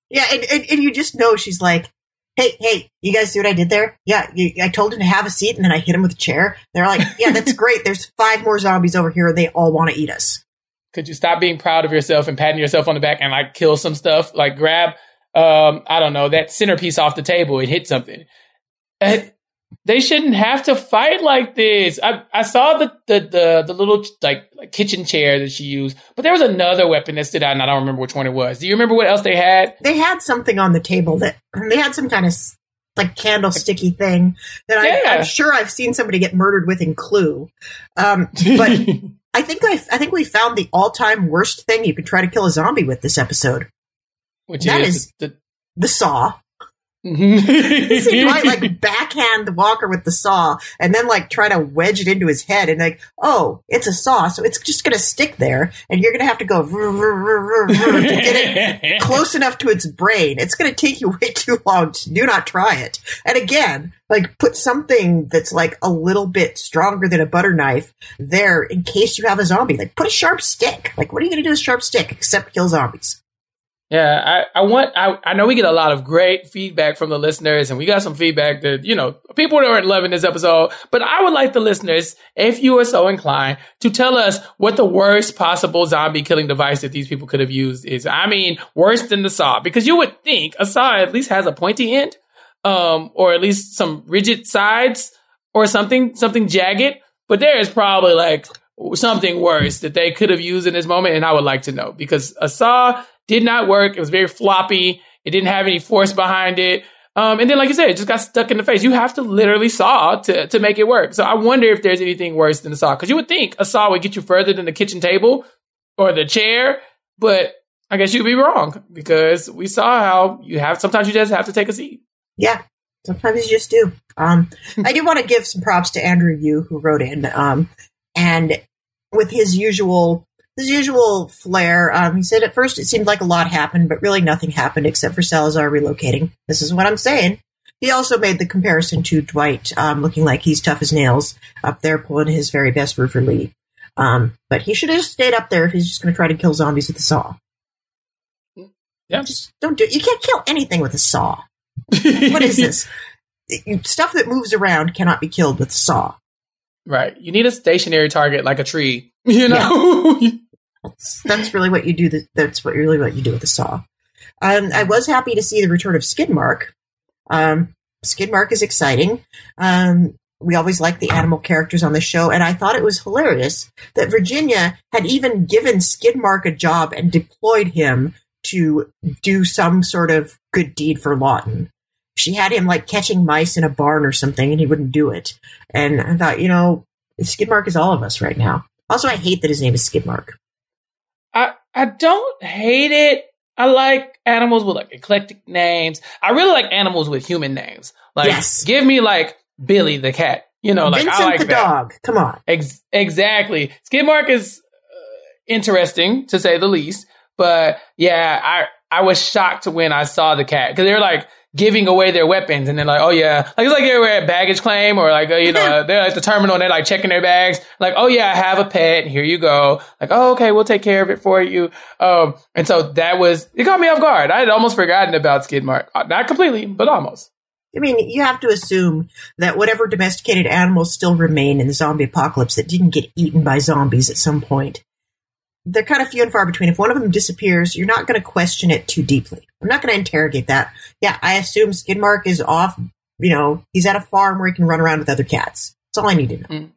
Yeah, and, and and you just know she's like, "Hey, hey, you guys see what I did there? Yeah, you, I told him to have a seat, and then I hit him with a chair." They're like, "Yeah, that's great. There's five more zombies over here, and they all want to eat us." Could you stop being proud of yourself and patting yourself on the back and like kill some stuff? Like grab, um, I don't know, that centerpiece off the table and hit something. And, They shouldn't have to fight like this. I, I saw the, the the the little like like kitchen chair that she used, but there was another weapon that stood out, and I don't remember which one it was. Do you remember what else they had? They had something on the table that they had some kind of like candle sticky thing that yeah. I, I'm sure I've seen somebody get murdered with in Clue. Um, but I think I, I think we found the all time worst thing you could try to kill a zombie with this episode. Which that is, is the, the saw. You see Dwight like backhand the walker with the saw and then like try to wedge it into his head and like, oh, it's a saw, so it's just gonna stick there and you're gonna have to go vroom, vroom, vroom, vroom, to get it close enough to its brain. It's gonna take you way too long. Do not try it. And again, like put something that's like a little bit stronger than a butter knife there in case you have a zombie. Like put a sharp stick. Like what are you gonna do with a sharp stick except kill zombies? Yeah, I, I want I, I know we get a lot of great feedback from the listeners, and we got some feedback that, you know, people aren't loving this episode, but I would like the listeners, if you are so inclined, to tell us what the worst possible zombie killing device that these people could have used is. I mean, worse than the saw, because you would think a saw at least has a pointy end, um, or at least some rigid sides or something, something jagged, but there is probably like something worse that they could have used in this moment, and I would like to know, because a saw did not work. It was very floppy. It didn't have any force behind it. Um, and then, like you said, it just got stuck in the face. You have to literally saw to, to make it work. So I wonder if there's anything worse than a saw. Because you would think a saw would get you further than the kitchen table or the chair. But I guess you'd be wrong, because we saw how you have, sometimes you just have to take a seat. Yeah, sometimes you just do. Um, I do want to give some props to Andrew Yu, who wrote in. Um, and with his usual... His usual flair, um, he said at first it seemed like a lot happened, but really nothing happened except for Salazar relocating. This is what I'm saying. He also made the comparison to Dwight um, looking like he's tough as nails up there pulling his very best Roofer Lee. Um, but he should have stayed up there if he's just going to try to kill zombies with a saw. Yeah. Just don't do it. You can't kill anything with a saw. What is this? Stuff that moves around cannot be killed with a saw. Right. You need a stationary target like a tree, you know? Yeah. That's, that's really what you do. The, that's what really what you do with the saw. Um, I was happy to see the return of Skidmark. Um, Skidmark is exciting. Um, we always like the animal characters on the show, and I thought it was hilarious that Virginia had even given Skidmark a job and deployed him to do some sort of good deed for Lawton. She had him like catching mice in a barn or something, and he wouldn't do it. And I thought, you know, Skidmark is all of us right now. Also, I hate that his name is Skidmark. I, I don't hate it. I like animals with like eclectic names. I really like animals with human names. Like, yes. Give me like Billy the cat. You know, like Vincent I like the that. dog. Come on. Ex- exactly. Skidmark is uh, interesting to say the least. But yeah, I I was shocked when I saw the cat, because they're like giving away their weapons, and they're like, oh yeah, like it's like they were at baggage claim, or like, you know, they're at the terminal and they're like checking their bags, like, oh yeah, I have a pet, here you go, like, oh okay, we'll take care of it for you. Um, and so that was, it caught me off guard. I had almost forgotten about Skidmark, not completely, but almost. I mean, you have to assume that whatever domesticated animals still remain in the zombie apocalypse that didn't get eaten by zombies at some point, they're kind of few and far between. If one of them disappears, you're not going to question it too deeply. I'm not going to interrogate that. Yeah, I assume Skidmark is off, you know, he's at a farm where he can run around with other cats. That's all I need to know. Mm.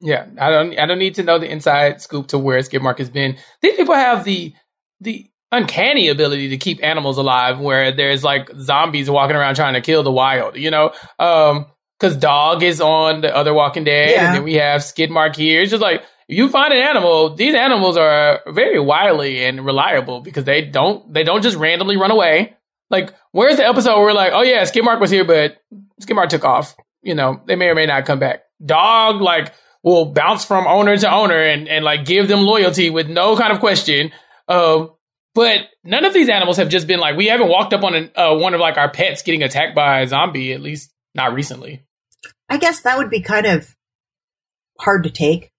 Yeah, I don't I don't need to know the inside scoop to where Skidmark has been. These people have the the uncanny ability to keep animals alive where there's like zombies walking around trying to kill the wild, you know? Um, because Dog is on the other Walking Dead, yeah. And then we have Skidmark here. It's just like, you find an animal, these animals are very wily and reliable, because they don't they don't just randomly run away. Like, where's the episode where we're like, oh yeah, Skidmark was here, but Skidmark took off. You know, they may or may not come back. Dog, like, will bounce from owner to owner and, and like, give them loyalty with no kind of question. Uh, but none of these animals have just been like, we haven't walked up on an, uh, one of, like, our pets getting attacked by a zombie, at least not recently. I guess that would be kind of hard to take.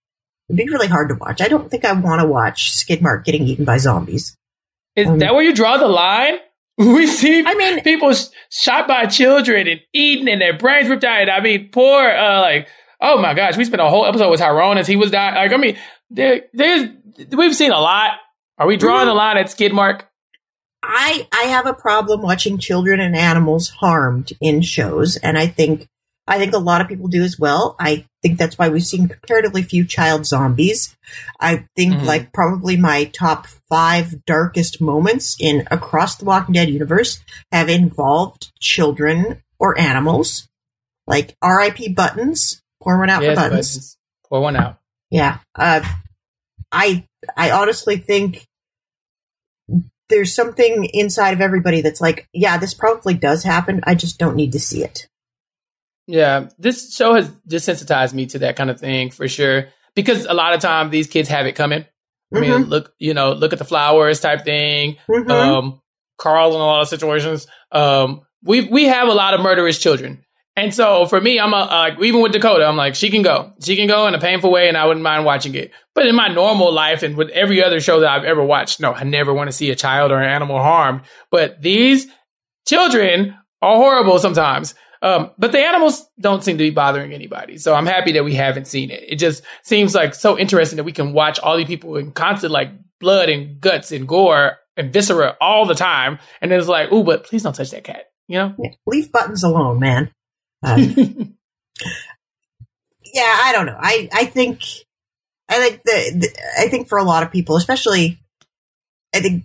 It'd be really hard to watch. I don't think I want to watch Skidmark getting eaten by zombies. Is um, that where you draw the line? We see I mean, people sh- shot by children and eaten and their brains ripped out. I mean, poor, uh, like, oh my gosh, we spent a whole episode with Tyrone as he was dying. Like, I mean, there, there's, we've seen a lot. Are we drawing the line at Skidmark? I, I have a problem watching children and animals harmed in shows, and I think I think a lot of people do as well. I think that's why we've seen comparatively few child zombies. I think mm-hmm. like probably my top five darkest moments in across the Walking Dead universe have involved children or animals. Like R I P Buttons, pour one out yes, for Buttons. Buttons. Pour one out. Yeah. Uh, I I honestly think there's something inside of everybody that's like, yeah, this probably does happen. I just don't need to see it. Yeah, this show has desensitized me to that kind of thing for sure, because a lot of time these kids have it coming. I mm-hmm. mean, look, you know, look at the flowers type thing. Mm-hmm. Um, Carl in a lot of situations. Um, we we have a lot of murderous children. And so for me, I'm like, even with Dakota, I'm like, she can go. She can go in a painful way, and I wouldn't mind watching it. But in my normal life and with every other show that I've ever watched, no, I never want to see a child or an animal harmed. But these children are horrible sometimes. Um, but the animals don't seem to be bothering anybody. So I'm happy that we haven't seen it. It just seems like so interesting that we can watch all these people in constant like blood and guts and gore and viscera all the time. And then it's like, ooh, but please don't touch that cat. You know, yeah, leave Buttons alone, man. Um, yeah, I don't know. I, I think, I think the, the, I think for a lot of people, especially, I think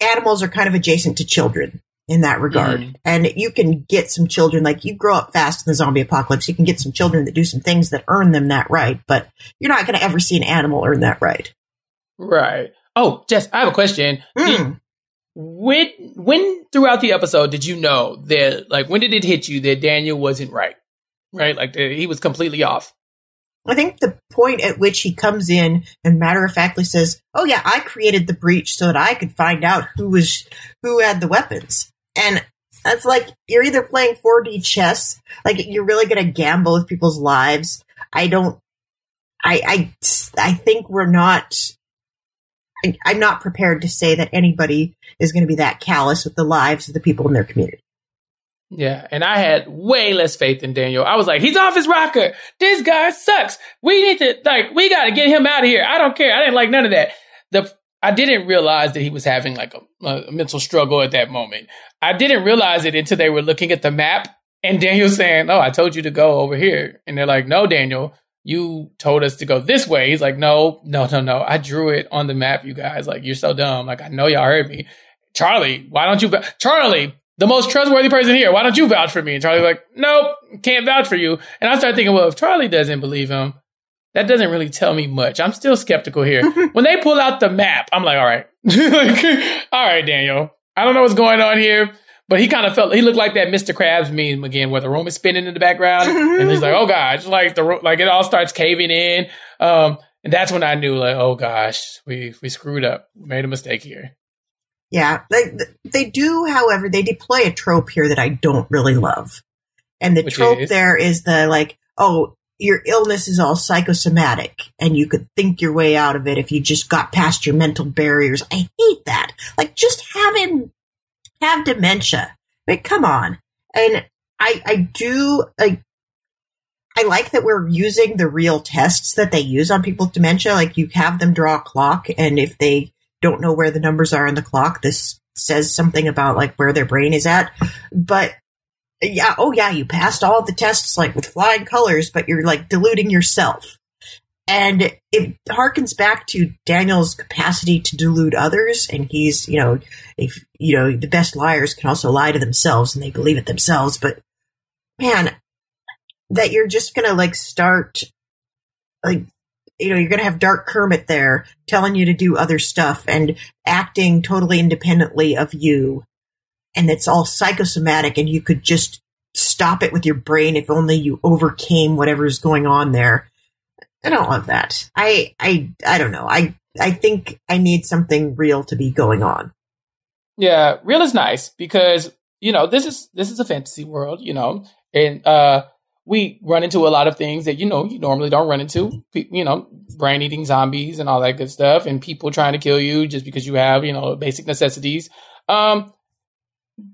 animals are kind of adjacent to children in that regard. Mm. And you can get some children, like you grow up fast in the zombie apocalypse, you can get some children that do some things that earn them that right, but you're not going to ever see an animal earn that right. Right. Oh, Jess, I have a question. Mm. Did, when, when throughout the episode did you know that, like, when did it hit you that Daniel wasn't right? Right? Like, he was completely off. I think the point at which he comes in and matter-of-factly says, oh yeah, I created the breach so that I could find out who was, who had the weapons. And that's like, you're either playing four D chess, like you're really going to gamble with people's lives. I don't, I, I, I think we're not, I, I'm not prepared to say that anybody is going to be that callous with the lives of the people in their community. Yeah. And I had way less faith in Daniel. I was like, he's off his rocker. This guy sucks. We need to, like, we got to get him out of here. I don't care. I didn't like none of that. The, I didn't realize that he was having like a, a mental struggle at that moment. I didn't realize it until they were looking at the map and Daniel saying, oh, I told you to go over here. And they're like, no, Daniel, you told us to go this way. He's like, no, no, no, no. I drew it on the map, you guys. Like, you're so dumb. Like, I know y'all heard me. Charlie, why don't you, Charlie, the most trustworthy person here, why don't you vouch for me? And Charlie's like, nope, can't vouch for you. And I started thinking, well, if Charlie doesn't believe him, that doesn't really tell me much. I'm still skeptical here. When they pull out the map, I'm like, all right. Like, all right, Daniel. I don't know what's going on here. But he kind of felt, he looked like that Mister Krabs meme again, where the room is spinning in the background. And he's like, oh, gosh, like the like it all starts caving in. Um, and that's when I knew, like, oh, gosh, we, we screwed up. We made a mistake here. Yeah, they, they do, however, they deploy a trope here that I don't really love. And the Which trope is? there is the, like, oh, your illness is all psychosomatic, and you could think your way out of it if you just got past your mental barriers. I hate that. Like, just have him have dementia. Like, come on. And I I do, like, I like that we're using the real tests that they use on people with dementia. Like, you have them draw a clock, and if they don't know where the numbers are on the clock, this says something about, like, where their brain is at. But yeah, oh yeah, you passed all the tests, like, with flying colors, but you're, like, deluding yourself. And it harkens back to Daniel's capacity to delude others, and he's, you know, if you know, the best liars can also lie to themselves, and they believe it themselves. But man, that you're just gonna, like, start, like, you know, you're going to have Dark Kermit there telling you to do other stuff and acting totally independently of you. And it's all psychosomatic, and you could just stop it with your brain if only you overcame whatever's going on there. I don't love that. I, I, I don't know. I, I think I need something real to be going on. Yeah. Real is nice because, you know, this is, this is a fantasy world, you know, and, uh, we run into a lot of things that, you know, you normally don't run into, you know, brain eating zombies and all that good stuff, and people trying to kill you just because you have, you know, basic necessities. Um,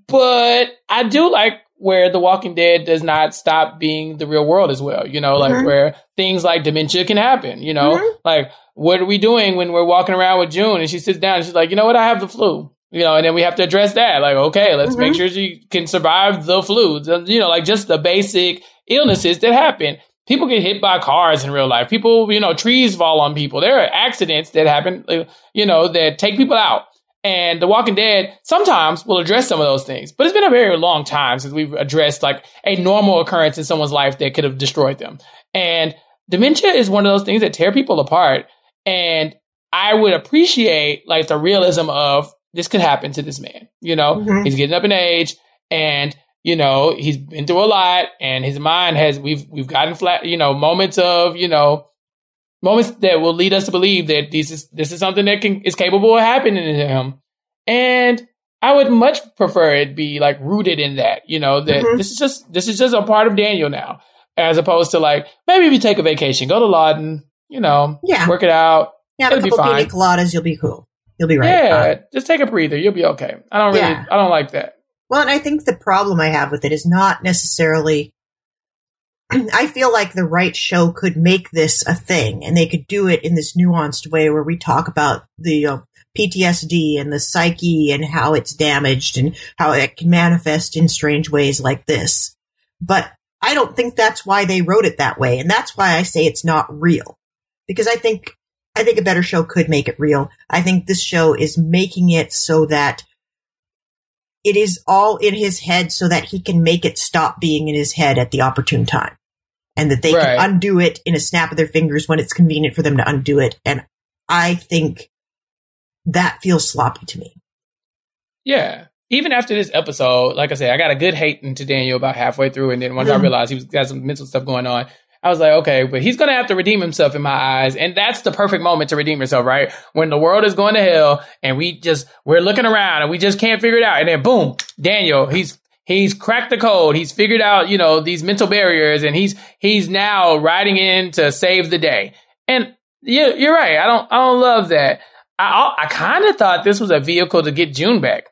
but I do like where The Walking Dead does not stop being the real world as well, you know, like mm-hmm. where things like dementia can happen, you know, mm-hmm. like what are we doing when we're walking around with June and she sits down and she's like, you know what, I have the flu. You know, and then we have to address that. Like, okay, let's mm-hmm. make sure she can survive the flu. You know, like just the basic illnesses that happen. People get hit by cars in real life. People, you know, trees fall on people. There are accidents that happen, you know, that take people out. And The Walking Dead sometimes will address some of those things. But it's been a very long time since we've addressed like a normal occurrence in someone's life that could have destroyed them. And dementia is one of those things that tear people apart. And I would appreciate like the realism of this could happen to this man. You know, mm-hmm. he's getting up in age and, you know, he's been through a lot and his mind has, we've, we've gotten flat, you know, moments of, you know, moments that will lead us to believe that this is this is something that can, is capable of happening to him. And I would much prefer it be like rooted in that, you know, that mm-hmm. this is just this is just a part of Daniel now, as opposed to like, maybe if you take a vacation, go to Laden, you know, yeah. work it out. Yeah, it'll be fine. Ladas, you'll be cool. You'll be right. Yeah, fine. Just take a breather. You'll be okay. I don't really, yeah. I don't like that. Well, and I think the problem I have with it is not necessarily, I feel like the right show could make this a thing, and they could do it in this nuanced way where we talk about the uh, P T S D and the psyche and how it's damaged and how it can manifest in strange ways like this. But I don't think that's why they wrote it that way. And that's why I say it's not real, because I think, I think a better show could make it real. I think this show is making it so that it is all in his head so that he can make it stop being in his head at the opportune time, and that they right. can undo it in a snap of their fingers when it's convenient for them to undo it. And I think that feels sloppy to me. Yeah. Even after this episode, like I said, I got a good hate into Daniel about halfway through. And then once mm-hmm. I realized he was got some mental stuff going on, I was like, okay, but he's going to have to redeem himself in my eyes. And that's the perfect moment to redeem yourself, right? When the world is going to hell and we just, we're looking around and we just can't figure it out. And then boom, Daniel, he's, he's cracked the code. He's figured out, you know, these mental barriers, and he's, he's now riding in to save the day. And you, you're right. I don't, I don't love that. I, I kind of thought this was a vehicle to get June back.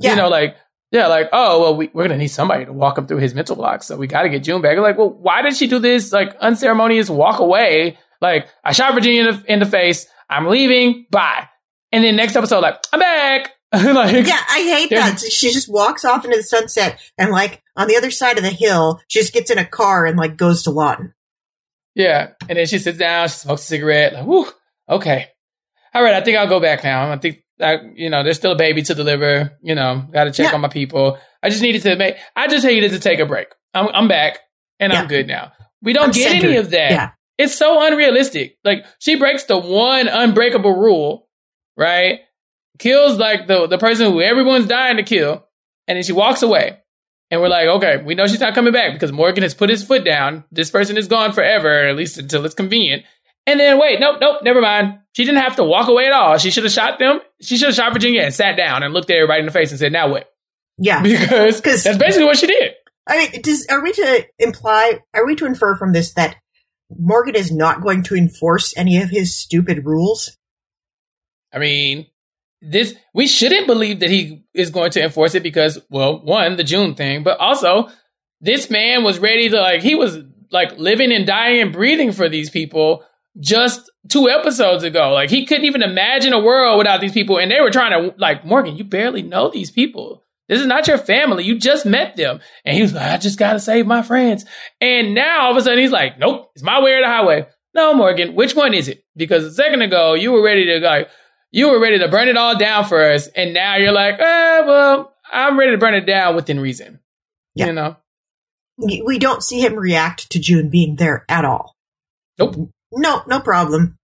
Yeah. You know, like, yeah, like, oh, well, we, we're going to need somebody to walk him through his mental blocks, so we got to get June back. Like, well, why did she do this, like, unceremonious walk away? Like, I shot Virginia in the, in the face. I'm leaving. Bye. And then next episode, like, I'm back. Like, yeah, I hate that. She just walks off into the sunset and, like, on the other side of the hill, she just gets in a car and, like, goes to Lawton. Yeah. And then she sits down. She smokes a cigarette. Like, whew, okay. All right, I think I'll go back now. I think. I, you know, there's still a baby to deliver. You know, got to check yeah. on my people. I just needed to make. I just needed to take a break. I'm, I'm back and yeah. I'm good now. We don't I'm get centered. Any of that. Yeah. It's so unrealistic. Like, she breaks the one unbreakable rule, right? Kills like the the person who everyone's dying to kill, and then she walks away. And we're like, okay, we know she's not coming back because Morgan has put his foot down. This person is gone forever, at least until it's convenient. And then wait, nope, nope, never mind. She didn't have to walk away at all. She should have shot them. She should have shot Virginia and sat down and looked at everybody in the face and said, now what? Yeah. Because that's basically what she did. I mean, does, are we to imply, are we to infer from this that Morgan is not going to enforce any of his stupid rules? I mean, this we shouldn't believe that he is going to enforce it because, well, one, the June thing, but also this man was ready to, like, he was like living and dying and breathing for these people. Just two episodes ago, like, he couldn't even imagine a world without these people. And they were trying to, like, Morgan, you barely know these people. This is not your family. You just met them. And he was like, I just got to save my friends. And now all of a sudden he's like, nope, it's my way or the highway. No, Morgan, which one is it? Because a second ago you were ready to, like, you were ready to burn it all down for us. And now you're like, eh, well, I'm ready to burn it down within reason. Yeah. You know, we don't see him react to June being there at all. Nope. No, no problem.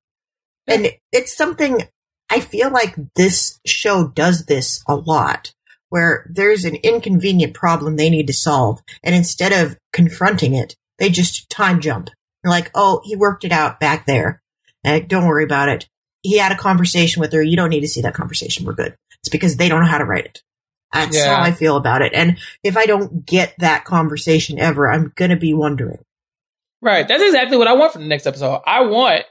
And it's something, I feel like this show does this a lot, where there's an inconvenient problem they need to solve. And instead of confronting it, they just time jump. They're like, oh, he worked it out back there. Like, don't worry about it. He had a conversation with her. You don't need to see that conversation. We're good. It's because they don't know how to write it. That's yeah. how I feel about it. And if I don't get that conversation ever, I'm going to be wondering. Right. That's exactly what I want for the next episode. I want,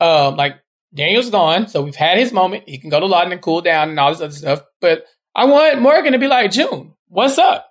uh, like, Daniel's gone, so we've had his moment. He can go to Lawton and cool down and all this other stuff. But I want Morgan to be like, June, what's up?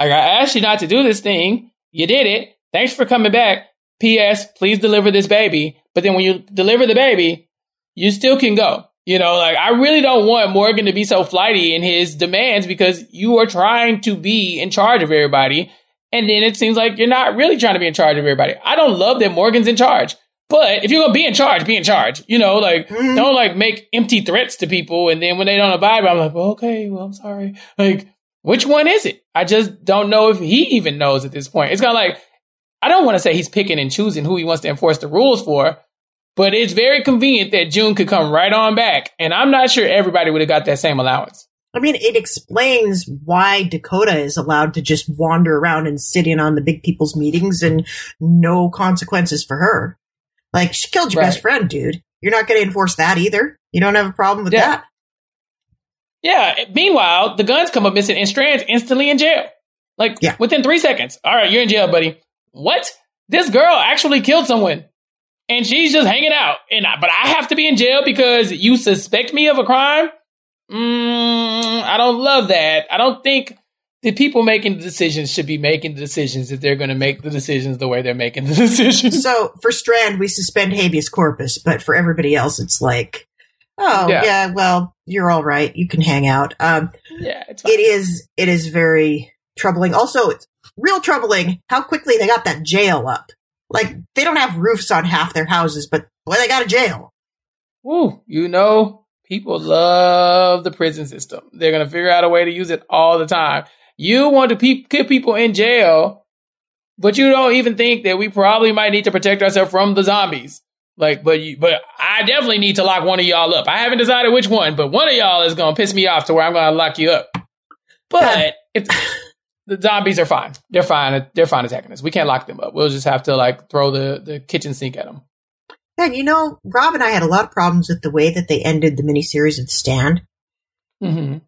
Like, I asked you not to do this thing. You did it. Thanks for coming back. P S. Please deliver this baby. But then when you deliver the baby, you still can go. You know, like, I really don't want Morgan to be so flighty in his demands, because you are trying to be in charge of everybody. And then it seems like you're not really trying to be in charge of everybody. I don't love that Morgan's in charge. But if you're going to be in charge, be in charge. You know, like, mm-hmm. don't, like, make empty threats to people. And then when they don't abide by, I'm like, well, okay, well, I'm sorry. Like, which one is it? I just don't know if he even knows at this point. It's kind of like, I don't want to say he's picking and choosing who he wants to enforce the rules for. But it's very convenient that June could come right on back. And I'm not sure everybody would have got that same allowance. I mean, it explains why Dakota is allowed to just wander around and sit in on the big people's meetings and no consequences for her. Like, she killed your right. best friend, dude. You're not going to enforce that either. You don't have a problem with yeah. that. Yeah. Meanwhile, the guns come up missing and Strand's instantly in jail. Like, yeah. within three seconds. All right, you're in jail, buddy. What? This girl actually killed someone. And she's just hanging out. And I, But I have to be in jail because you suspect me of a crime? Mm, I don't love that. I don't think the people making the decisions should be making the decisions if they're going to make the decisions the way they're making the decisions. So for Strand, we suspend habeas corpus, but for everybody else, it's like, oh, yeah, yeah well, you're all right. You can hang out. Um, yeah, it's fine. It is, it is very troubling. Also, it's real troubling how quickly they got that jail up. Like, they don't have roofs on half their houses, but boy, they got a jail. Woo, you know. People love the prison system. They're going to figure out a way to use it all the time. You want to keep pe- people in jail, but you don't even think that we probably might need to protect ourselves from the zombies. Like, but you, but I definitely need to lock one of y'all up. I haven't decided which one, but one of y'all is going to piss me off to where I'm going to lock you up. But if the zombies are fine. They're fine. They're fine attacking us. We can't lock them up. We'll just have to, like, throw the, the kitchen sink at them. And, you know, Rob and I had a lot of problems with the way that they ended the miniseries of The Stand. Mm-hmm.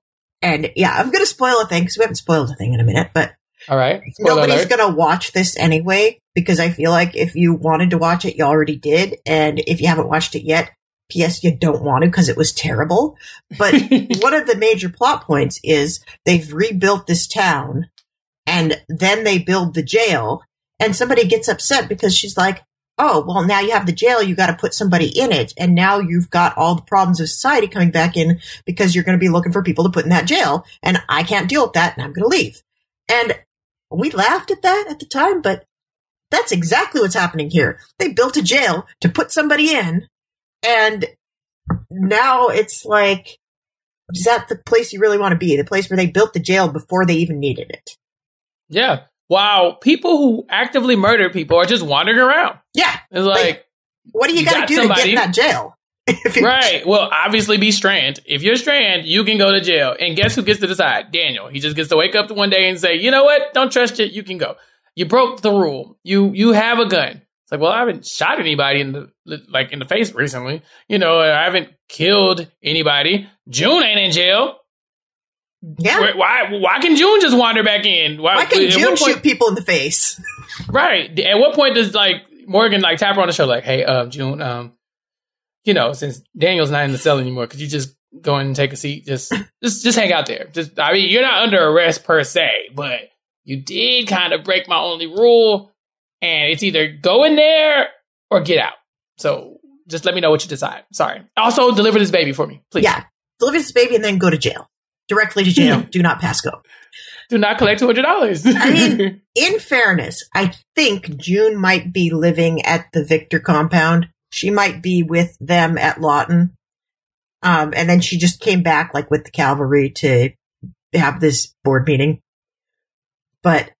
And, yeah, I'm going to spoil a thing because we haven't spoiled a thing in a minute. But all right, spoiler nobody's going to watch this anyway because I feel like if you wanted to watch it, you already did. And if you haven't watched it yet, P S you don't want to because it was terrible. But one of the major plot points is they've rebuilt this town and then they build the jail. And somebody gets upset because she's like, oh, well, now you have the jail, you got to put somebody in it, and now you've got all the problems of society coming back in because you're going to be looking for people to put in that jail, and I can't deal with that, and I'm going to leave. And we laughed at that at the time, but that's exactly what's happening here. They built a jail to put somebody in, and now it's like, is that the place you really want to be? The place where they built the jail before they even needed it. Yeah. Wow, people who actively murder people are just wandering around. Yeah. It's like, like what do you, you got to do somebody to get in that jail? Right. Well, obviously be Strand. If you're Strand, you can go to jail. And guess who gets to decide? Daniel. He just gets to wake up one day and say, you know what? Don't trust it. You can go. You broke the rule. You you have a gun. It's like, well, I haven't shot anybody in the like in the face recently. You know, I haven't killed anybody. June ain't in jail. Yeah. Why? Why can June just wander back in? Why, why can June point, shoot people in the face? Right. At what point does like Morgan like tap her on the shoulder like, "Hey, um, June, um, you know, since Daniel's not in the cell anymore, could you just go in and take a seat? Just, just, just hang out there. Just, I mean, you're not under arrest per se, but you did kind of break my only rule, and it's either go in there or get out. So just let me know what you decide. Sorry. Also, deliver this baby for me, please. Yeah, deliver this baby and then go to jail." Directly to jail. Do not pass go. Do not collect two hundred dollars. I mean, in fairness, I think June might be living at the Victor compound. She might be with them at Lawton. Um, and then she just came back like with the cavalry to have this board meeting. But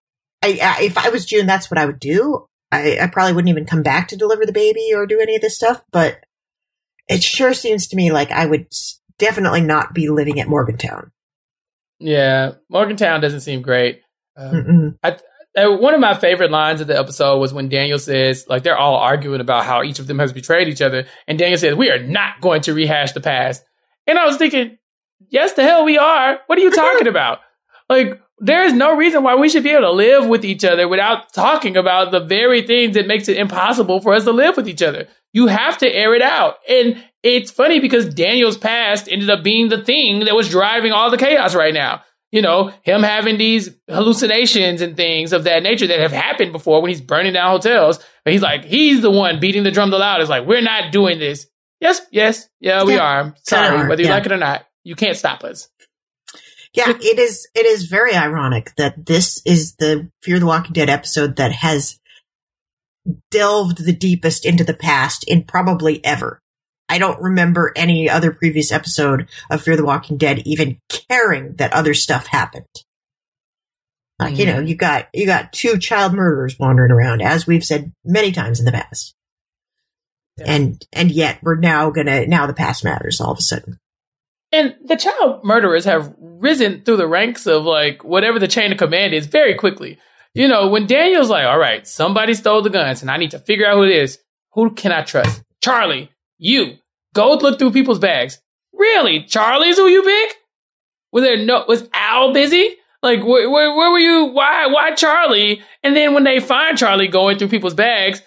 I, I, if I was June, that's what I would do. I, I probably wouldn't even come back to deliver the baby or do any of this stuff. But it sure seems to me like I would definitely not be living at Morgantown. Yeah, Morgantown doesn't seem great. Um, I, I, one of my favorite lines of the episode was when Daniel says, like, they're all arguing about how each of them has betrayed each other. And Daniel says, we are not going to rehash the past. And I was thinking, yes, the hell we are. What are you talking about? Like, there is no reason why we should be able to live with each other without talking about the very things that makes it impossible for us to live with each other. You have to air it out. And it's funny because Daniel's past ended up being the thing that was driving all the chaos right now. You know, him having these hallucinations and things of that nature that have happened before when he's burning down hotels. But he's like, he's the one beating the drum the loudest. Like, we're not doing this. Yes, yes. Yeah, we yeah, are. Sorry, are, whether you yeah. like it or not. You can't stop us. Yeah, it is. It is very ironic that this is the Fear the Walking Dead episode that has delved the deepest into the past in probably ever. I don't remember any other previous episode of Fear the Walking Dead even caring that other stuff happened. Like, mm-hmm. you know, you got you got two child murderers wandering around, as we've said many times in the past. Yeah. And and yet we're now gonna now the past matters all of a sudden. And the child murderers have risen through the ranks of, like, whatever the chain of command is very quickly. You know, when Daniel's like, all right, somebody stole the guns and I need to figure out who it is. Who can I trust? Charlie, you. Go look through people's bags. Really? Charlie's who you pick? Was there no, was Al busy? Like, wh- wh- where were you? Why, why Charlie? And then when they find Charlie going through people's bags,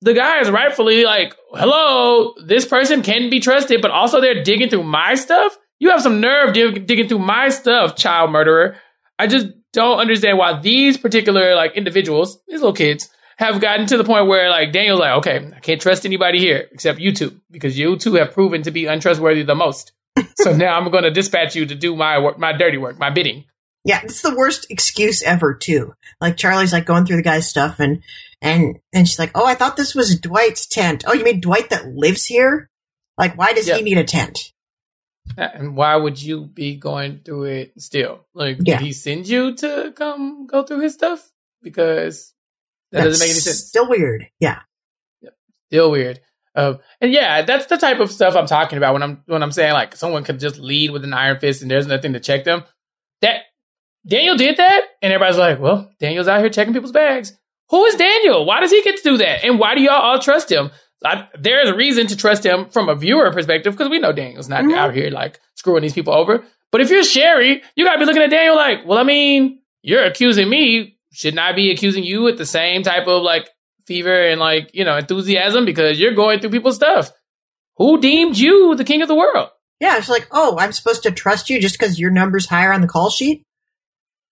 the guy is rightfully like, hello, this person can be trusted, but also they're digging through my stuff? You have some nerve dig- digging through my stuff, child murderer. I just don't understand why these particular, like, individuals, these little kids, have gotten to the point where, like, Daniel's like, okay, I can't trust anybody here except you two, because you two have proven to be untrustworthy the most. So now I'm going to dispatch you to do my work, my dirty work, my bidding. Yeah, it's the worst excuse ever, too. Like, Charlie's, like, going through the guy's stuff, and and and she's like, oh, I thought this was Dwight's tent. Oh, you mean Dwight that lives here? Like, why does yep. he need a tent? And why would you be going through it still? Like, yeah. did he send you to come go through his stuff? Because that that's doesn't make any sense. Still weird. Yeah. Yep. Still weird. Um, and yeah, that's the type of stuff I'm talking about when I'm when I'm saying, like, someone could just lead with an iron fist and there's nothing to check them. That Daniel did that, and everybody's like, well, Daniel's out here checking people's bags. Who is Daniel? Why does he get to do that? And why do y'all all trust him? I, there's a reason to trust him from a viewer perspective, because we know Daniel's not mm-hmm. out here, like, screwing these people over. But if you're Sherry, you got to be looking at Daniel like, well, I mean, you're accusing me. Shouldn't I be accusing you with the same type of, like, fever and, like, you know, enthusiasm, because you're going through people's stuff? Who deemed you the king of the world? Yeah, it's like, oh, I'm supposed to trust you just because your number's higher on the call sheet?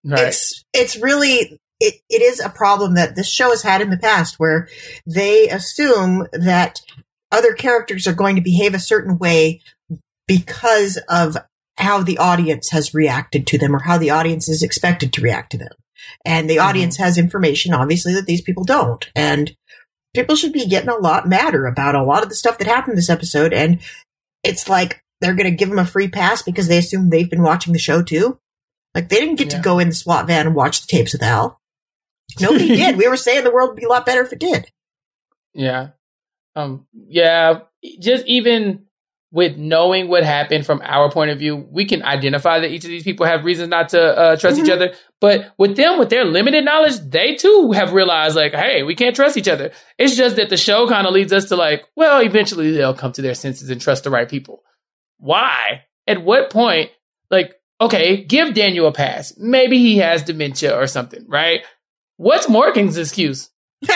Right. It's it's really it, it is a problem that this show has had in the past, where they assume that other characters are going to behave a certain way because of how the audience has reacted to them, or how the audience is expected to react to them. And the audience mm-hmm. has information, obviously, that these people don't. And people should be getting a lot madder about a lot of the stuff that happened this episode. And it's like they're going to give them a free pass because they assume they've been watching the show, too. Like, they didn't get yeah. to go in the SWAT van and watch the tapes with Al. Nobody did. We were saying the world would be a lot better if it did. Yeah. Um, yeah. Just even with knowing what happened from our point of view, we can identify that each of these people have reasons not to uh, trust mm-hmm. each other. But with them, with their limited knowledge, they too have realized, like, hey, we can't trust each other. It's just that the show kind of leads us to, like, well, eventually they'll come to their senses and trust the right people. Why? At what point? Like, okay, give Daniel a pass. Maybe he has dementia or something, right? What's Morgan's excuse?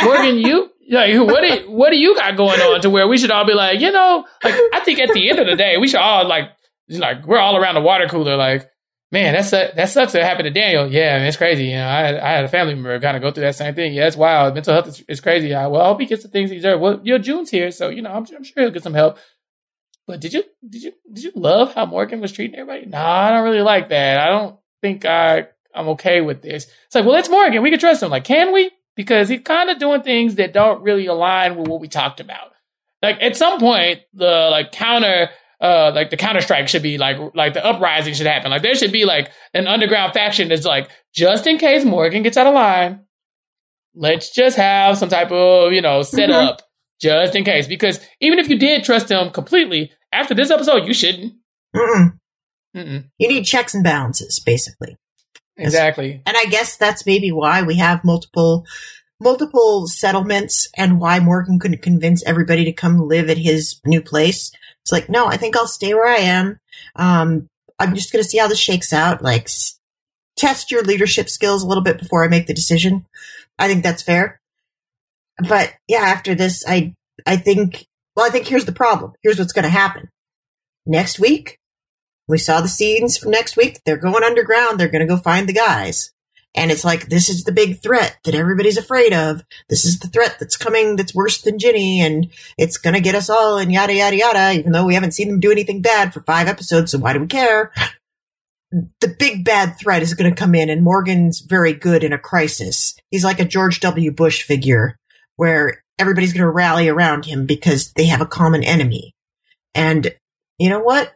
Morgan, you like what? Do, what do you got going on to where we should all be like, you know, like, I think at the end of the day, we should all like, like we're all around the water cooler, like, man, that's that sucks that happened to Daniel. Yeah, man, it's crazy. You know, I, I had a family member kind of go through that same thing. Yeah, that's wild. Mental health is, is crazy. I, well, I hope he gets the things he deserves. Well, your June's here, so you know, I'm, I'm sure he'll get some help. But did you did you did you love how Morgan was treating everybody? No, I don't really like that. I don't think I I'm okay with this. It's like, well, it's Morgan. We can trust him. Like, can we? Because he's kind of doing things that don't really align with what we talked about. Like, at some point, the like counter uh like the counter strike should be like like the uprising should happen. Like, there should be like an underground faction that's like, just in case Morgan gets out of line, let's just have some type of, you know, setup. Mm-hmm. Just in case, because even if you did trust him completely, after this episode, you shouldn't. Mm-mm. Mm-mm. You need checks and balances, basically. Exactly. And I guess that's maybe why we have multiple multiple settlements, and why Morgan couldn't convince everybody to come live at his new place. It's like, no, I think I'll stay where I am. Um, I'm just going to see how this shakes out. Like, s- test your leadership skills a little bit before I make the decision. I think that's fair. But yeah, after this, I I think, well, I think here's the problem. Here's what's going to happen. Next week, we saw the scenes from next week. They're going underground. They're going to go find the guys. And it's like, this is the big threat that everybody's afraid of. This is the threat that's coming that's worse than Ginny, and it's going to get us all, and yada, yada, yada, even though we haven't seen them do anything bad for five episodes, so why do we care? the big bad threat is going to come in, and Morgan's very good in a crisis. He's like a George W. Bush figure where everybody's going to rally around him because they have a common enemy. And you know what?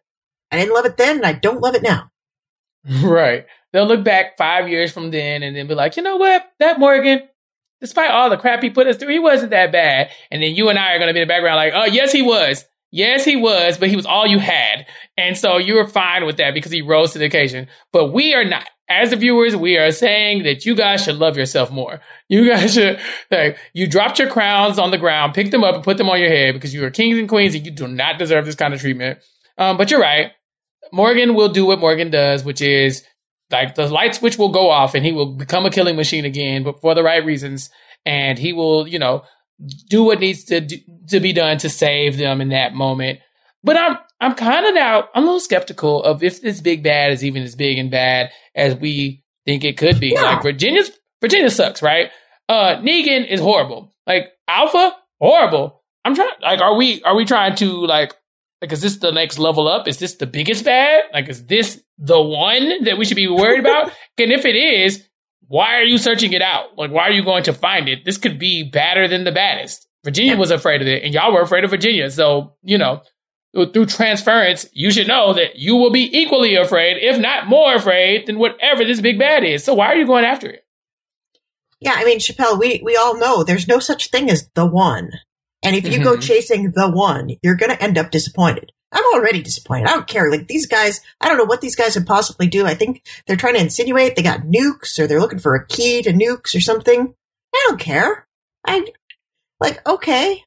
I didn't love it then, and I don't love it now. Right. They'll look back five years from then and then be like, you know what? That Morgan, despite all the crap he put us through, he wasn't that bad. And then you and I are going to be in the background like, oh, yes, he was. Yes, he was, but he was all you had. And so you were fine with that because he rose to the occasion. But we are not. As the viewers, we are saying that you guys should love yourself more. You guys should, like, you dropped your crowns on the ground, picked them up, and put them on your head because you are kings and queens and you do not deserve this kind of treatment. Um, but you're right. Morgan will do what Morgan does, which is, like, the light switch will go off and he will become a killing machine again, but for the right reasons. And he will, you know, do what needs to do, to be done to save them in that moment. But I'm I'm kind of now, I'm a little skeptical of if this big bad is even as big and bad as we think it could be. Yeah. Like, Virginia's, Virginia sucks, right? Uh, Negan is horrible. Like, Alpha, horrible. I'm trying, like, are we are we trying to, like, like, is this the next level up? Is this the biggest bad? Like, is this the one that we should be worried about? And if it is, why are you searching it out? Like, why are you going to find it? This could be badder than the baddest. Virginia was afraid of it, and y'all were afraid of Virginia. So, you know, through transference, you should know that you will be equally afraid, if not more afraid, than whatever this big bad is. So why are you going after it? Yeah, I mean, Chappell, we, we all know there's no such thing as the one. And if you mm-hmm. go chasing the one, you're going to end up disappointed. I'm already disappointed. I don't care. Like, these guys, I don't know what these guys would possibly do. I think they're trying to insinuate they got nukes or they're looking for a key to nukes or something. I don't care. I like, okay.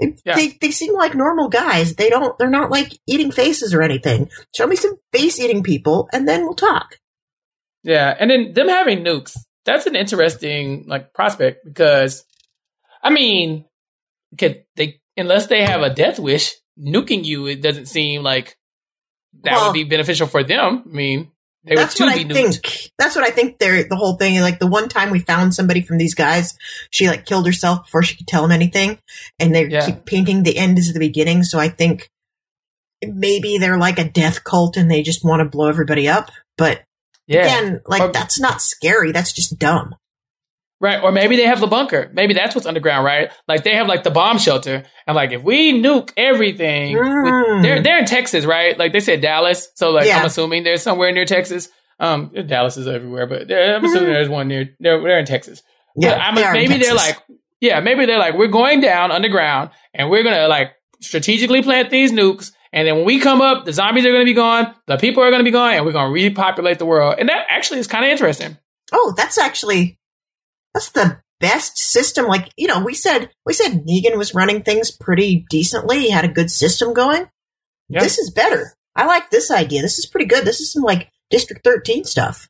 They, yeah. they, they seem like normal guys. They don't, they're not like eating faces or anything. Show me some face eating people and then we'll talk. Yeah. And then them having nukes, that's an interesting, like, prospect because, I mean, could they, unless they have a death wish, nuking you, it doesn't seem like that well, would be beneficial for them. I mean, they would too be nuked. Think. That's what I think they're, the whole thing. Like, the one time we found somebody from these guys, she, like, killed herself before she could tell them anything. And they yeah. keep painting the end as the beginning. So I think maybe they're like a death cult and they just want to blow everybody up. But yeah. again, like, or, that's not scary. That's just dumb. Right. Or maybe they have the bunker. Maybe that's what's underground, right? Like, they have, like, the bomb shelter. And, like, if we nuke everything, mm. with, they're they're in Texas, right? Like, they said Dallas. So, like, yeah. I'm assuming they're somewhere near Texas. Um, Dallas is everywhere, but I'm assuming there's one near, they're, they're in Texas. Yeah. I'm, they maybe they're like, yeah, maybe they're like, we're going down underground and we're going to, like, strategically plant these nukes. And then when we come up, the zombies are going to be gone. The people are going to be gone and we're going to repopulate the world. And that actually is kind of interesting. Oh, that's actually... That's the best system. Like, you know, we said we said Negan was running things pretty decently. He had a good system going. Yep. This is better. I like this idea. This is pretty good. This is some, like, District thirteen stuff.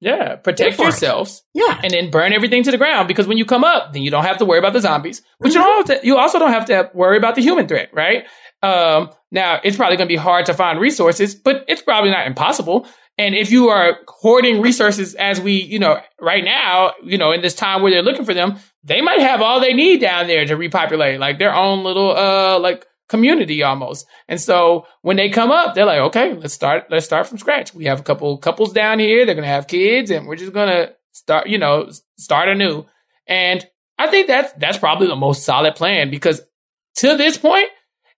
Yeah, protect yourselves. Yeah, and then burn everything to the ground because when you come up, then you don't have to worry about the zombies. But mm-hmm. you don't have to, you also don't have to worry about the human threat, right? Um, now it's probably going to be hard to find resources, but it's probably not impossible. And if you are hoarding resources as we, you know, right now, you know, in this time where they're looking for them, they might have all they need down there to repopulate, like, their own little, uh, like, community almost. And so when they come up, they're like, okay, let's start, let's start from scratch. We have a couple couples down here. They're going to have kids and we're just going to start, you know, start anew. And I think that's, that's probably the most solid plan because to this point,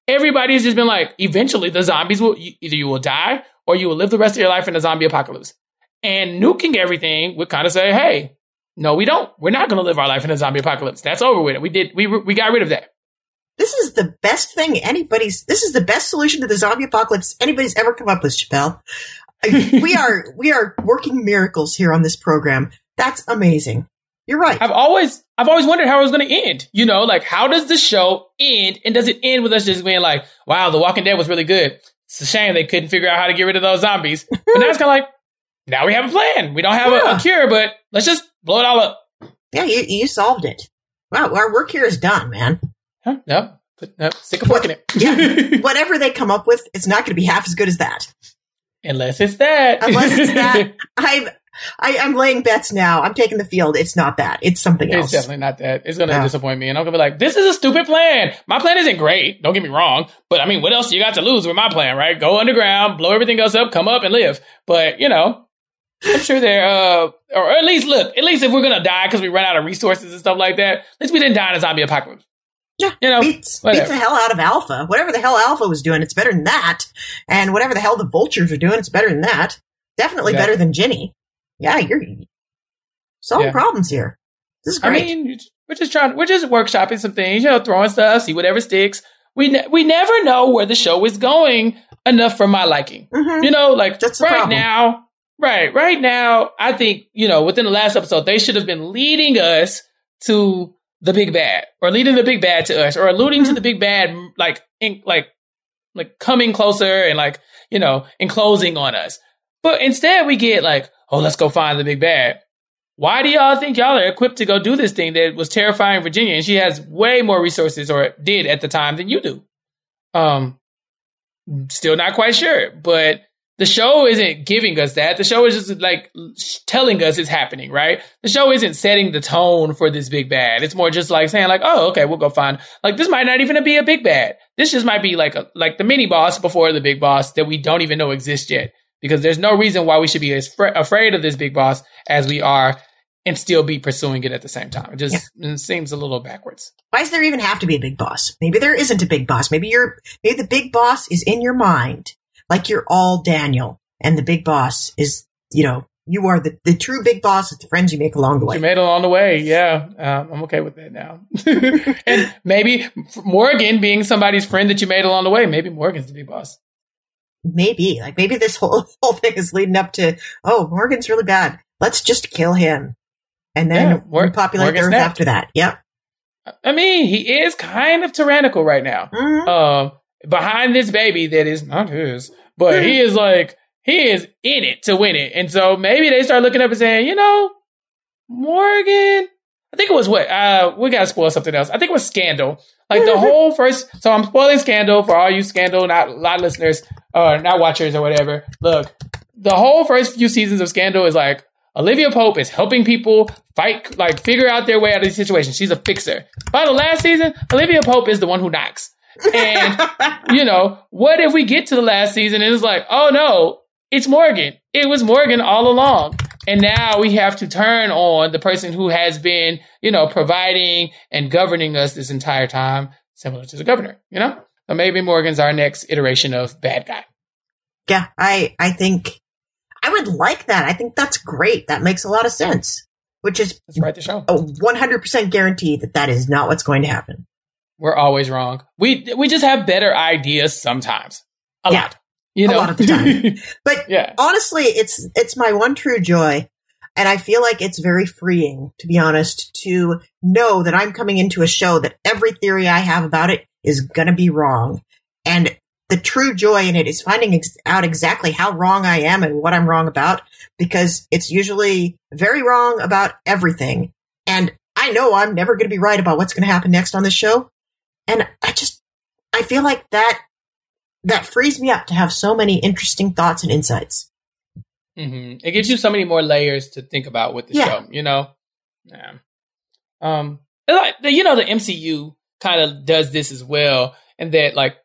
everybody's just been like, eventually the zombies will, either you will die or you will live the rest of your life in a zombie apocalypse. And nuking everything would kind of say, hey, no, we don't. We're not going to live our life in a zombie apocalypse. That's over with. We did. We we got rid of that. This is the best thing anybody's, this is the best solution to the zombie apocalypse anybody's ever come up with, Chappell. we are, we are working miracles here on this program. That's amazing. You're right. I've always, I've always wondered how it was going to end. You know, like, how does the show end? And does it end with us just being like, wow, The Walking Dead was really good. It's a shame they couldn't figure out how to get rid of those zombies. But now it's kind of like, now we have a plan. We don't have yeah. a, a cure, but let's just blow it all up. Yeah, you, you solved it. Wow, our work here is done, man. Huh? Nope. Nope. Stick a fork in it. yeah. Whatever they come up with, it's not going to be half as good as that. Unless it's that. Unless it's that. I'm I, I'm laying bets now. I'm taking the field. It's not that. It's something else. It's definitely not that. It's going to no. disappoint me. And I'm going to be like, this is a stupid plan. My plan isn't great. Don't get me wrong. But, I mean, what else you got to lose with my plan, right? Go underground, blow everything else up, come up and live. But, you know, I'm sure they're, uh, or at least, look, at least if we're going to die because we run out of resources and stuff like that, at least we didn't die in a zombie apocalypse. Yeah, you know, beats, beats the hell out of Alpha. Whatever the hell Alpha was doing, it's better than that. And whatever the hell the vultures are doing, it's better than that. Definitely exactly. better than Jenny. Yeah, you're solving yeah. problems here. This is great. I mean, we're just trying, we're just workshopping some things, you know, throwing stuff, see whatever sticks. We ne- we never know where the show is going enough for my liking. Mm-hmm. You know, like That's right problem. now, right, right now, I think, you know, within the last episode, they should have been leading us to the big bad, or leading the big bad to us, or alluding mm-hmm. to the big bad, like, in, like, like coming closer and like, you know, enclosing on us. But instead we get like, oh, let's go find the big bad. Why do y'all think y'all are equipped to go do this thing that was terrifying Virginia? And she has way more resources, or did at the time, than you do. Um, still not quite sure, but the show isn't giving us that. The show is just like telling us it's happening, right? The show isn't setting the tone for this big bad. It's more just like saying like, oh, okay, we'll go find, like, this might not even be a big bad. This just might be like a, like the mini boss before the big boss that we don't even know exists yet. Because there's no reason why we should be as fr- afraid of this big boss as we are and still be pursuing it at the same time. It just yeah. it seems a little backwards. Why does there even have to be a big boss? Maybe there isn't a big boss. Maybe you're maybe the big boss is in your mind, like you're all Daniel, and the big boss is, you know, you are the, the true big boss is the friends you make along the way. You made along the way, yeah. Um, I'm okay with that now. And maybe Morgan being somebody's friend that you made along the way, maybe Morgan's the big boss. Maybe, like, maybe this whole whole thing is leading up to, oh, Morgan's really bad. Let's just kill him, and then yeah, Mor- repopulate Morgan's the Earth snapped. after that. Yep. I mean, he is kind of tyrannical right now. Mm-hmm. Um, behind this baby that is not his, but mm-hmm. he is like he is in it to win it, and so maybe they start looking up and saying, you know, Morgan. I think it was what uh, we gotta spoil something else. I think it was Scandal. Like the whole first, so I'm spoiling Scandal for all you Scandal, not lot listeners or not watchers or whatever. Look, the whole first few seasons of Scandal is like Olivia Pope is helping people fight, like figure out their way out of these situations. She's a fixer. By the last season, Olivia Pope is the one who knocks. And you know, what if we get to the last season and it's like, oh no, it's Morgan. It was Morgan all along. And now we have to turn on the person who has been, you know, providing and governing us this entire time, similar to the governor, you know? So maybe Morgan's our next iteration of bad guy. Yeah, I, I think I would like that. I think that's great. That makes a lot of sense, which is Let's write the show. a one hundred percent guarantee that that is not what's going to happen. We're always wrong. We we just have better ideas sometimes. A yeah. lot. You know? A lot of the time. But yeah. honestly, it's it's my one true joy. And I feel like it's very freeing, to be honest, to know that I'm coming into a show that every theory I have about it is going to be wrong. And the true joy in it is finding ex- out exactly how wrong I am and what I'm wrong about, because it's usually very wrong about everything. And I know I'm never going to be right about what's going to happen next on this show. And I just, I feel like that That frees me up to have so many interesting thoughts and insights. Mm-hmm. It gives you so many more layers to think about with the yeah. show, you know? Yeah. Um, like, you know, the M C U kind of does this as well, and that, like,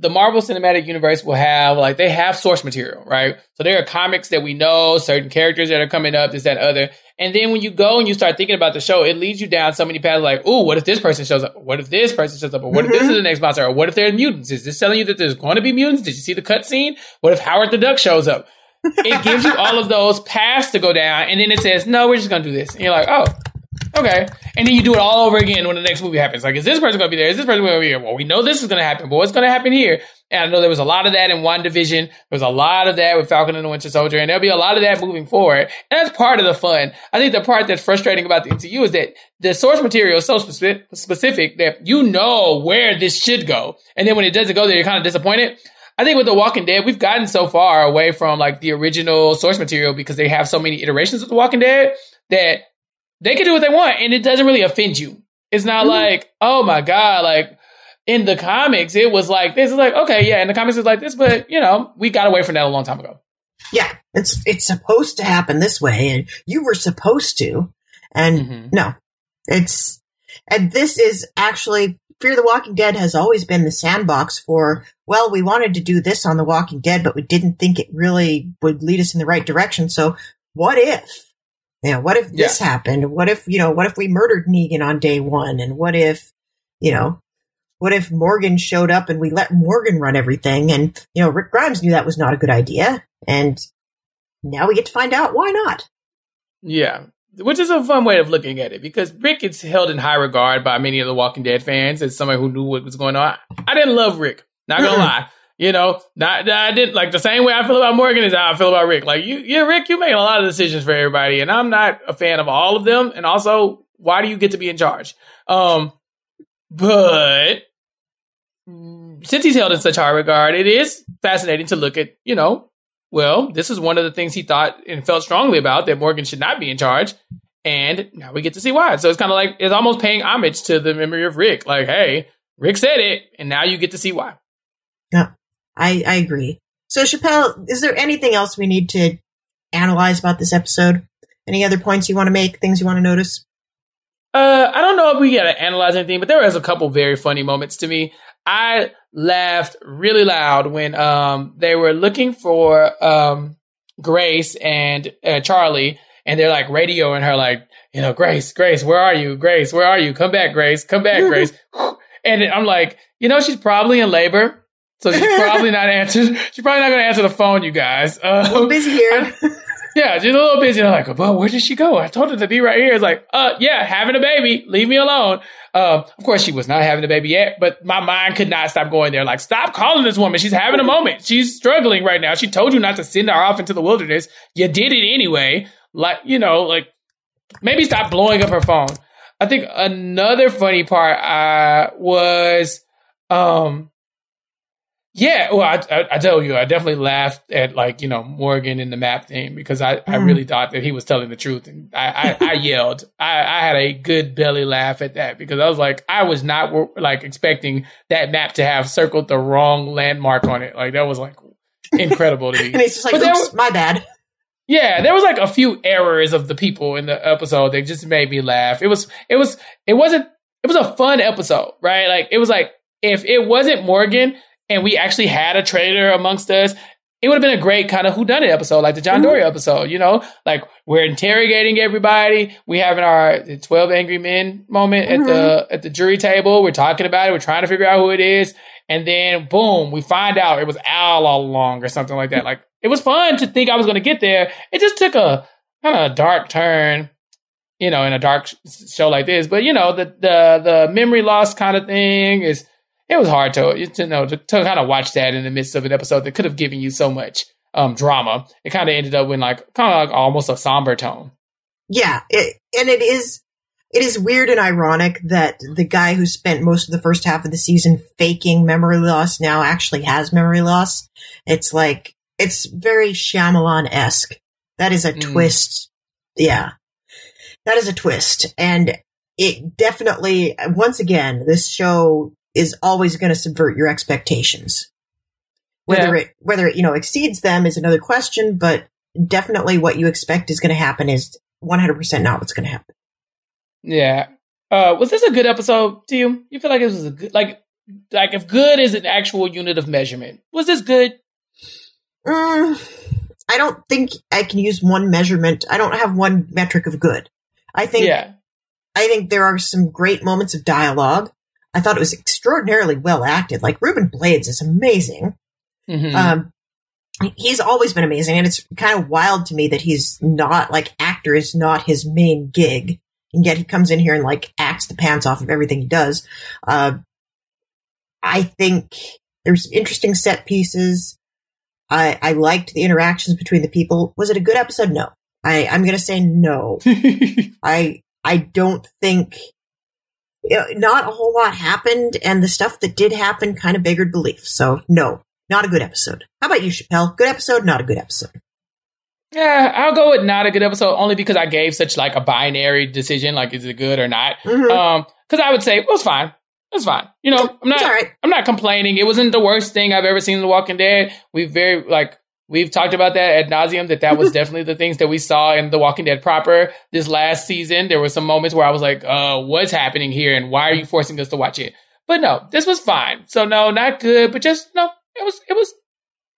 the Marvel Cinematic Universe will have, like, they have source material, right? So there are comics that we know, certain characters that are coming up, this, that, other. And then when you go and you start thinking about the show, it leads you down so many paths, like, ooh, what if this person shows up? What if this person shows up? Or what mm-hmm. if this is the next monster? Or what if there's mutants? Is this telling you that there's going to be mutants? Did you see the cutscene? What if Howard the Duck shows up? It gives you all of those paths to go down, and then it says, no, we're just going to do this. And you're like, oh, okay. And then you do it all over again when the next movie happens. Like, is this person going to be there? Is this person going to be here? Well, we know this is going to happen, but what's going to happen here? And I know there was a lot of that in WandaVision. There was a lot of that with Falcon and the Winter Soldier, and there'll be a lot of that moving forward. And that's part of the fun. I think the part that's frustrating about the M C U is that the source material is so spe- specific that you know where this should go. And then when it doesn't go there, you're kind of disappointed. I think with The Walking Dead, we've gotten so far away from, like, the original source material because they have so many iterations of The Walking Dead that they can do what they want, and it doesn't really offend you. It's not mm-hmm. like, oh my God, like in the comics, it was like this. It's like, okay, yeah, in the comics, it's like this, but you know, we got away from that a long time ago. Yeah, It's it's supposed to happen this way, and you were supposed to. And mm-hmm. no, it's and this is actually Fear the Walking Dead has always been the sandbox for, well, we wanted to do this on The Walking Dead, but we didn't think it really would lead us in the right direction. So what if, you know, what if yeah. this happened? What if, you know, what if we murdered Negan on day one? And what if, you know, what if Morgan showed up and we let Morgan run everything? And, you know, Rick Grimes knew that was not a good idea. And now we get to find out why not. Yeah. Which is a fun way of looking at it, because Rick is held in high regard by many of the Walking Dead fans as somebody who knew what was going on. I didn't love Rick. Not gonna lie. You know, not, I didn't like the same way I feel about Morgan is how I feel about Rick. Like you, yeah, Rick, you made a lot of decisions for everybody, and I'm not a fan of all of them. And also, why do you get to be in charge? Um, but since he's held in such high regard, it is fascinating to look at, you know, well, this is one of the things he thought and felt strongly about, that Morgan should not be in charge. And now we get to see why. So it's kind of like, it's almost paying homage to the memory of Rick. Like, hey, Rick said it, and now you get to see why. Yeah, I, I agree. So, Chappell, is there anything else we need to analyze about this episode? Any other points you want to make, things you want to notice? Uh, I don't know if we got to analyze anything, but there was a couple very funny moments to me. I laughed really loud when um, they were looking for um, Grace and uh, Charlie, and they're like radioing her, like, you know, Grace, Grace, where are you? Grace, where are you? Come back, Grace, come back, Grace. And I'm like, you know, she's probably in labor, so she's probably not answered. She's probably not going to answer the phone, you guys. Um, a little busy here. I, yeah, she's a little busy. I'm like, well, where did she go? I told her to be right here. It's like, uh, yeah, having a baby. Leave me alone. Uh, of course, she was not having a baby yet, but my mind could not stop going there. Like, stop calling this woman. She's having a moment. She's struggling right now. She told you not to send her off into the wilderness. You did it anyway. Like, you know, like, maybe stop blowing up her phone. I think another funny part uh, was, um, yeah, well, I, I, I tell you, I definitely laughed at, like, you know, Morgan and the map thing, because I, mm. I really thought that he was telling the truth. And I, I, I yelled. I, I had a good belly laugh at that, because I was like, I was not, like, expecting that map to have circled the wrong landmark on it. Like, that was, like, incredible to me. And it's just like, but oops, was, my bad. Yeah, there was like a few errors of the people in the episode that just made me laugh. It was, it was, it wasn't, it was a fun episode, right? Like, it was like, if it wasn't Morgan and we actually had a traitor amongst us, it would have been a great kind of whodunit episode, like the John Dory episode, you know? Like, we're interrogating everybody. We having our twelve Angry Men moment mm-hmm. at the at the jury table. We're talking about it. We're trying to figure out who it is. And then, boom, we find out it was Al all along or something like that. Like, it was fun to think I was going to get there. It just took a kind of a dark turn, you know, in a dark show like this. But, you know, the the, the memory loss kind of thing is... It was hard to, you know, to, to kind of watch that in the midst of an episode that could have given you so much um, drama. It kind of ended up in like kind of like almost a somber tone. Yeah, it, and it is it is weird and ironic that the guy who spent most of the first half of the season faking memory loss now actually has memory loss. It's like it's very Shyamalan-esque. That is a mm. twist. Yeah, that is a twist, and it definitely once again this show is always going to subvert your expectations. Whether yeah. it, whether it, you know, exceeds them is another question, but definitely what you expect is going to happen is one hundred percent not what's going to happen. Yeah. Uh, was this a good episode to you? You feel like it was a good, like, like if good is an actual unit of measurement, was this good? Mm, I don't think I can use one measurement. I don't have one metric of good. I think, yeah. I think there are some great moments of dialogue. I thought it was extraordinarily well acted. Like, Ruben Blades is amazing. Mm-hmm. Um, he's always been amazing, and it's kind of wild to me that he's not, like, actor is not his main gig, and yet he comes in here and, like, acts the pants off of everything he does. Uh, I think there's interesting set pieces. I, I liked the interactions between the people. Was it a good episode? No. I, I'm going to say no. I I don't think... Not a whole lot happened, and the stuff that did happen kind of beggared belief. So, no, not a good episode. How about you, Chappell? Good episode, not a good episode? Yeah, I'll go with not a good episode, only because I gave such, like, a binary decision, like, is it good or not? Mm-hmm. Um, because I would say, well, it was fine. It was fine. You know, I'm not, it's all right. I'm not complaining. It wasn't the worst thing I've ever seen in The Walking Dead. We very, like, We've talked about that ad nauseum, that that was definitely the things that we saw in The Walking Dead proper. This last season, there were some moments where I was like, uh, what's happening here? And why are you forcing us to watch it? But no, this was fine. So no, not good, but just, no, it was, it was,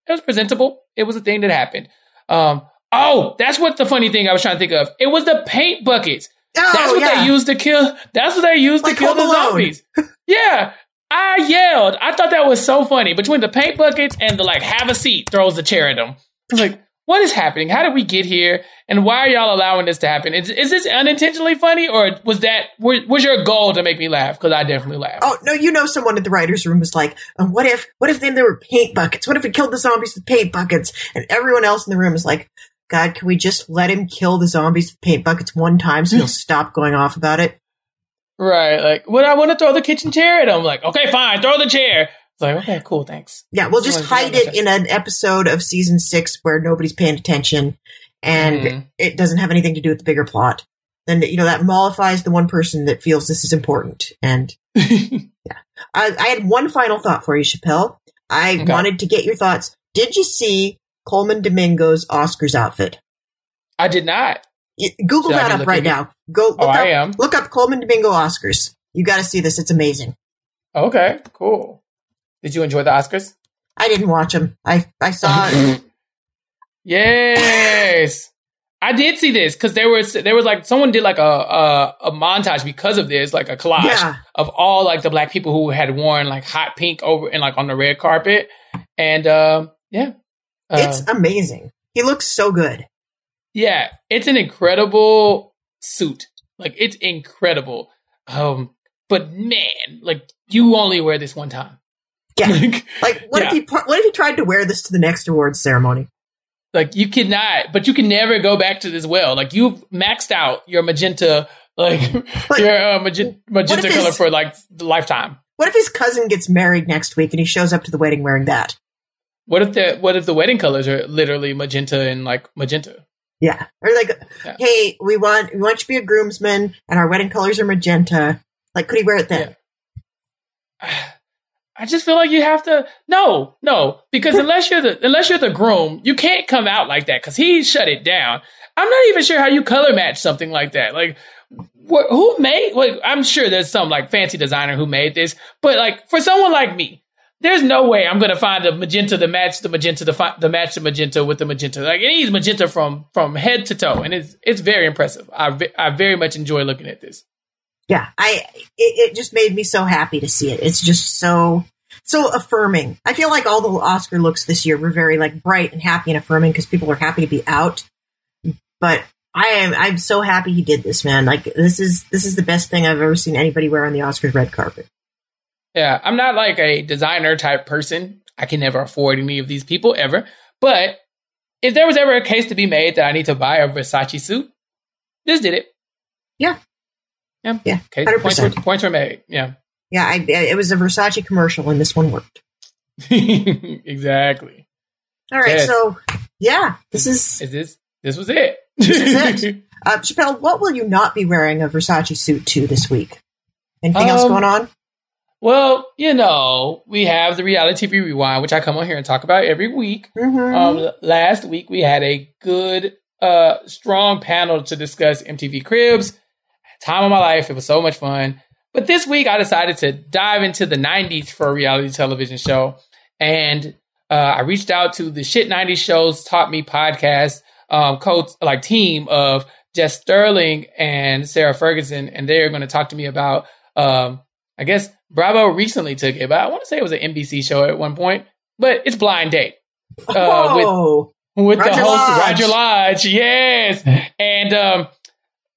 it was presentable. It was a thing that happened. Um, oh, that's what the funny thing I was trying to think of. It was the paint buckets. Oh, that's what yeah. they used to kill. That's what they used like to kill the zombies. Yeah. I yelled. I thought that was so funny. Between the paint buckets and the, like, have a seat, throws the chair at them. It's like, what is happening? How did we get here? And why are y'all allowing this to happen? Is, is this unintentionally funny? Or was that, was your goal to make me laugh? Because I definitely laughed. Oh, no, you know someone at the writer's room was like, oh, what if, what if then there were paint buckets? What if we killed the zombies with paint buckets? And everyone else in the room is like, God, can we just let him kill the zombies with paint buckets one time so he'll stop going off about it? Right, like, when I want to throw the kitchen chair at him, I'm like, okay, fine, throw the chair. It's like, okay, cool, thanks. Yeah, we'll just hide it in an episode of season six where nobody's paying attention, and mm. it doesn't have anything to do with the bigger plot. And, you know, that mollifies the one person that feels this is important. And, yeah. I, I had one final thought for you, Chappell. I okay. wanted to get your thoughts. Did you see Coleman Domingo's Oscars outfit? I did not. Google that up right now. Go look, oh, up, I am. Look up Coleman Domingo Oscars. You got to see this. It's amazing. Okay, cool. Did you enjoy the Oscars? I didn't watch them. I, I saw it. Yes. I did see this because there was there was like someone did like a, a, a montage because of this, like a collage yeah. of all like the black people who had worn like hot pink over and like on the red carpet. And uh, yeah. Uh, it's amazing. He looks so good. Yeah, it's an incredible suit. Like, it's incredible. Um, but man, like, you only wear this one time. Yeah. like, like, what yeah. if he what if he tried to wear this to the next awards ceremony? Like, you cannot, but you can never go back to this well. Like, you've maxed out your magenta, like, like your uh, magen- magenta color his, for, like, the lifetime. What if his cousin gets married next week and he shows up to the wedding wearing that? What if the, what if the wedding colors are literally magenta and, like, magenta? Yeah. Or like, yeah. hey, we want we want you to be a groomsman and our wedding colors are magenta. Like, could he wear it then? Yeah. I just feel like you have to no, no. Because unless you're the unless you're the groom, you can't come out like that because he shut it down. I'm not even sure how you color match something like that. Like wh- who made like I'm sure there's some like fancy designer who made this, but like for someone like me, there's no way I'm going to find a magenta to match the magenta to fi- the match the magenta with the magenta. Like, it needs magenta from from head to toe, and it's it's very impressive. I, v- I very much enjoy looking at this. Yeah, I it, it just made me so happy to see it. It's just so so affirming. I feel like all the Oscar looks this year were very like bright and happy and affirming because people are happy to be out. But I am I'm so happy he did this, man. Like this is this is the best thing I've ever seen anybody wear on the Oscars red carpet. Yeah, I'm not like a designer type person. I can never afford any of these people ever. But if there was ever a case to be made that I need to buy a Versace suit, this did it. Yeah. Yeah. Yeah. Okay. Points were, points were made. Yeah. Yeah. I, I, it was a Versace commercial and this one worked. Exactly. All right. Yes. So, yeah, this is. is this, this was it. This is it. Uh, Chappell, what will you not be wearing a Versace suit to this week? Anything um, else going on? Well, you know, we have the reality T V rewind, which I come on here and talk about every week. Mm-hmm. Um, last week, we had a good, uh, strong panel to discuss M T V Cribs. Time of my life. It was so much fun. But this week, I decided to dive into the nineties for a reality television show. And uh, I reached out to the Shit nineties Shows Taught Me podcast um, coach, like team of Jess Sterling and Sarah Ferguson. And they're going to talk to me about, um, I guess, Bravo recently took it, but I want to say it was an N B C show at one point. But it's Blind Date. Uh, with with Roger the host, Lodge. Roger Lodge. Yes. And um,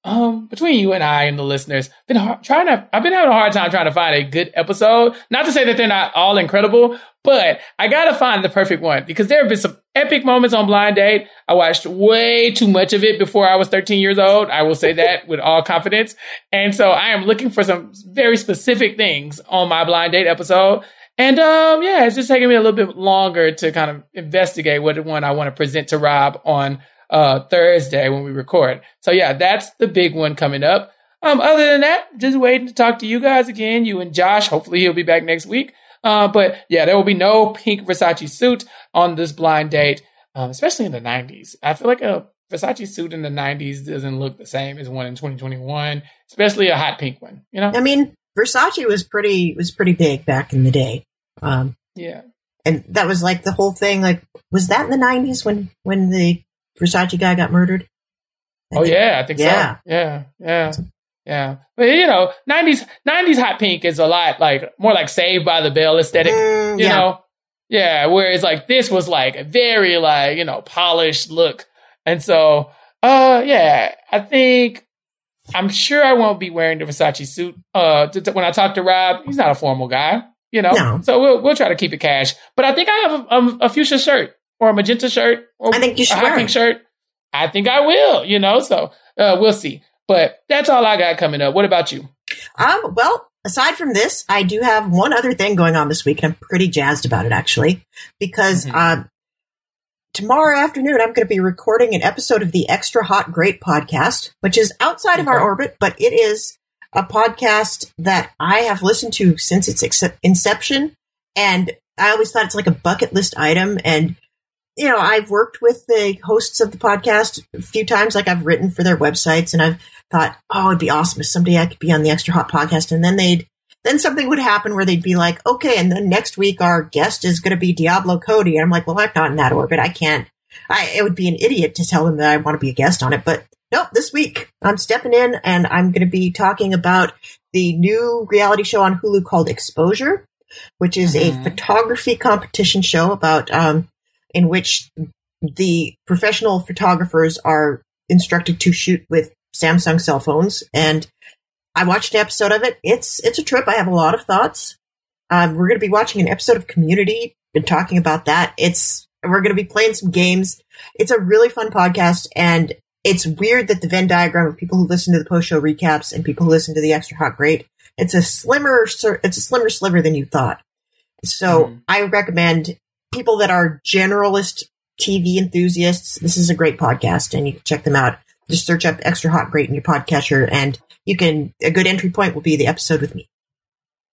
um, between you and I and the listeners, been hard, trying to. I've been having a hard time trying to find a good episode. Not to say that they're not all incredible, but I got to find the perfect one because there have been some epic moments on Blind Date. I watched way too much of it before I was thirteen years old. I will say that with all confidence. And so I am looking for some very specific things on my Blind Date episode. And um, yeah, it's just taking me a little bit longer to kind of investigate what one I want to present to Rob on uh, Thursday when we record. So yeah, that's the big one coming up. Um, other than that, just waiting to talk to you guys again, you and Josh. Hopefully he'll be back next week. Uh, but yeah, there will be no pink Versace suit on this Blind Date. um, especially in the nineties. I feel like a Versace suit in the nineties doesn't look the same as one in twenty twenty-one, especially a hot pink one. You know, I mean, Versace was pretty was pretty big back in the day. Um, yeah, and that was like the whole thing. Like, was that in the nineties when when the Versace guy got murdered? I oh think, yeah, I think yeah. so. Yeah, yeah, yeah. But you know, nineties nineties hot pink is a lot like more like Saved by the Bell aesthetic. Mm, you yeah. know, yeah. Whereas like this was like a very like you know polished look. And so, uh, yeah, I think I'm sure I won't be wearing the Versace suit. Uh, to, to, when I talk to Rob, he's not a formal guy, you know. No. So we'll we'll try to keep it cash. But I think I have a, a, a fuchsia shirt or a magenta shirt or I think you should a hot pink shirt. I think I will, you know. So uh, we'll see. But that's all I got coming up. What about you? Um, well, aside from this, I do have one other thing going on this week, and I'm pretty jazzed about it actually, because. Mm-hmm. Uh, Tomorrow afternoon, I'm going to be recording an episode of the Extra Hot Great podcast, which is outside of our orbit, but it is a podcast that I have listened to since its inception. And I always thought it's like a bucket list item. And, you know, I've worked with the hosts of the podcast a few times, like I've written for their websites, and I've thought, oh, it'd be awesome if someday I could be on the Extra Hot podcast. And then they'd Then something would happen where they'd be like, okay, and then next week our guest is going to be Diablo Cody. And I'm like, well, I'm not in that orbit. I can't. I It would be an idiot to tell them that I want to be a guest on it. But nope, this week I'm stepping in and I'm going to be talking about the new reality show on Hulu called Exposure, which is mm-hmm. a photography competition show about um, in which the professional photographers are instructed to shoot with Samsung cell phones. And I watched an episode of it. It's it's a trip. I have a lot of thoughts. Um, we're going to be watching an episode of Community and talking about that. It's we're going to be playing some games. It's a really fun podcast, and it's weird that the Venn diagram of people who listen to the post show recaps and people who listen to the Extra Hot Great, it's a slimmer it's a slimmer sliver than you thought. So mm. I recommend people that are generalist T V enthusiasts. This is a great podcast, and you can check them out. Just search up Extra Hot Great in your podcatcher, and you can, a good entry point will be the episode with me.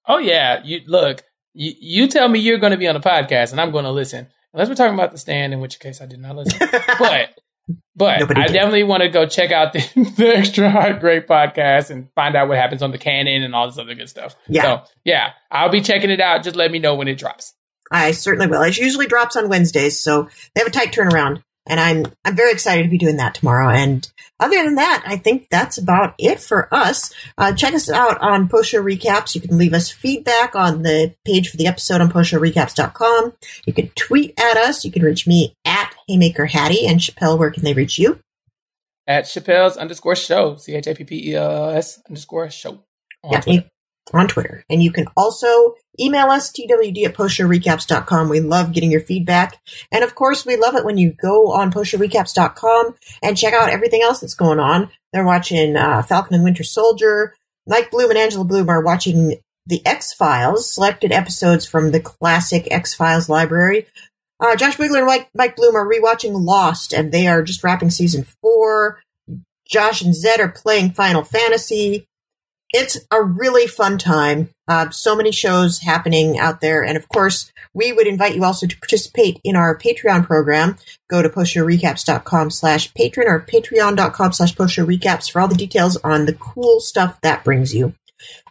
Oh, yeah. You look, you, you tell me you're going to be on a podcast and I'm going to listen. Unless we're talking about The Stand, in which case I did not listen. but but Nobody I did. definitely want to go check out the, the Extra Hot Great podcast and find out what happens on the canon and all this other good stuff. Yeah. So, yeah, I'll be checking it out. Just let me know when it drops. I certainly will. It usually drops on Wednesdays, so they have a tight turnaround. And I'm I'm very excited to be doing that tomorrow. And other than that, I think that's about it for us. Uh, check us out on Post Show Recaps. You can leave us feedback on the page for the episode on post show recaps dot com. You can tweet at us. You can reach me at Haymaker Hattie. And Chappell, where can they reach you? At Chappell's underscore show. C H A P P E L L S underscore show. On yeah, Twitter. On Twitter. And you can also email us, T W D at post show recaps dot com. We love getting your feedback. And of course, we love it when you go on post show recaps dot com and check out everything else that's going on. They're watching uh, Falcon and Winter Soldier. Mike Bloom and Angela Bloom are watching The X-Files, selected episodes from the classic X-Files library. Uh, Josh Wiggler and Mike, Mike Bloom are rewatching Lost, and they are just wrapping season four. Josh and Zed are playing Final Fantasy. It's a really fun time. Uh, so many shows happening out there. And, of course, we would invite you also to participate in our Patreon program. Go to postshowrecaps.com slash patron or patreon.com slash postshowrecaps for all the details on the cool stuff that brings you.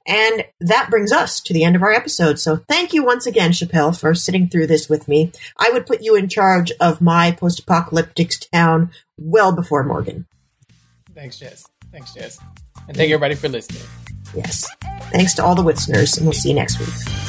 And that brings us to the end of our episode. So thank you once again, Chappell, for sitting through this with me. I would put you in charge of my post-apocalyptic town well before Morgan. Thanks, Jess. Thanks, Jess. And thank everybody for listening. Yes. Thanks to all the listeners, and we'll see you next week.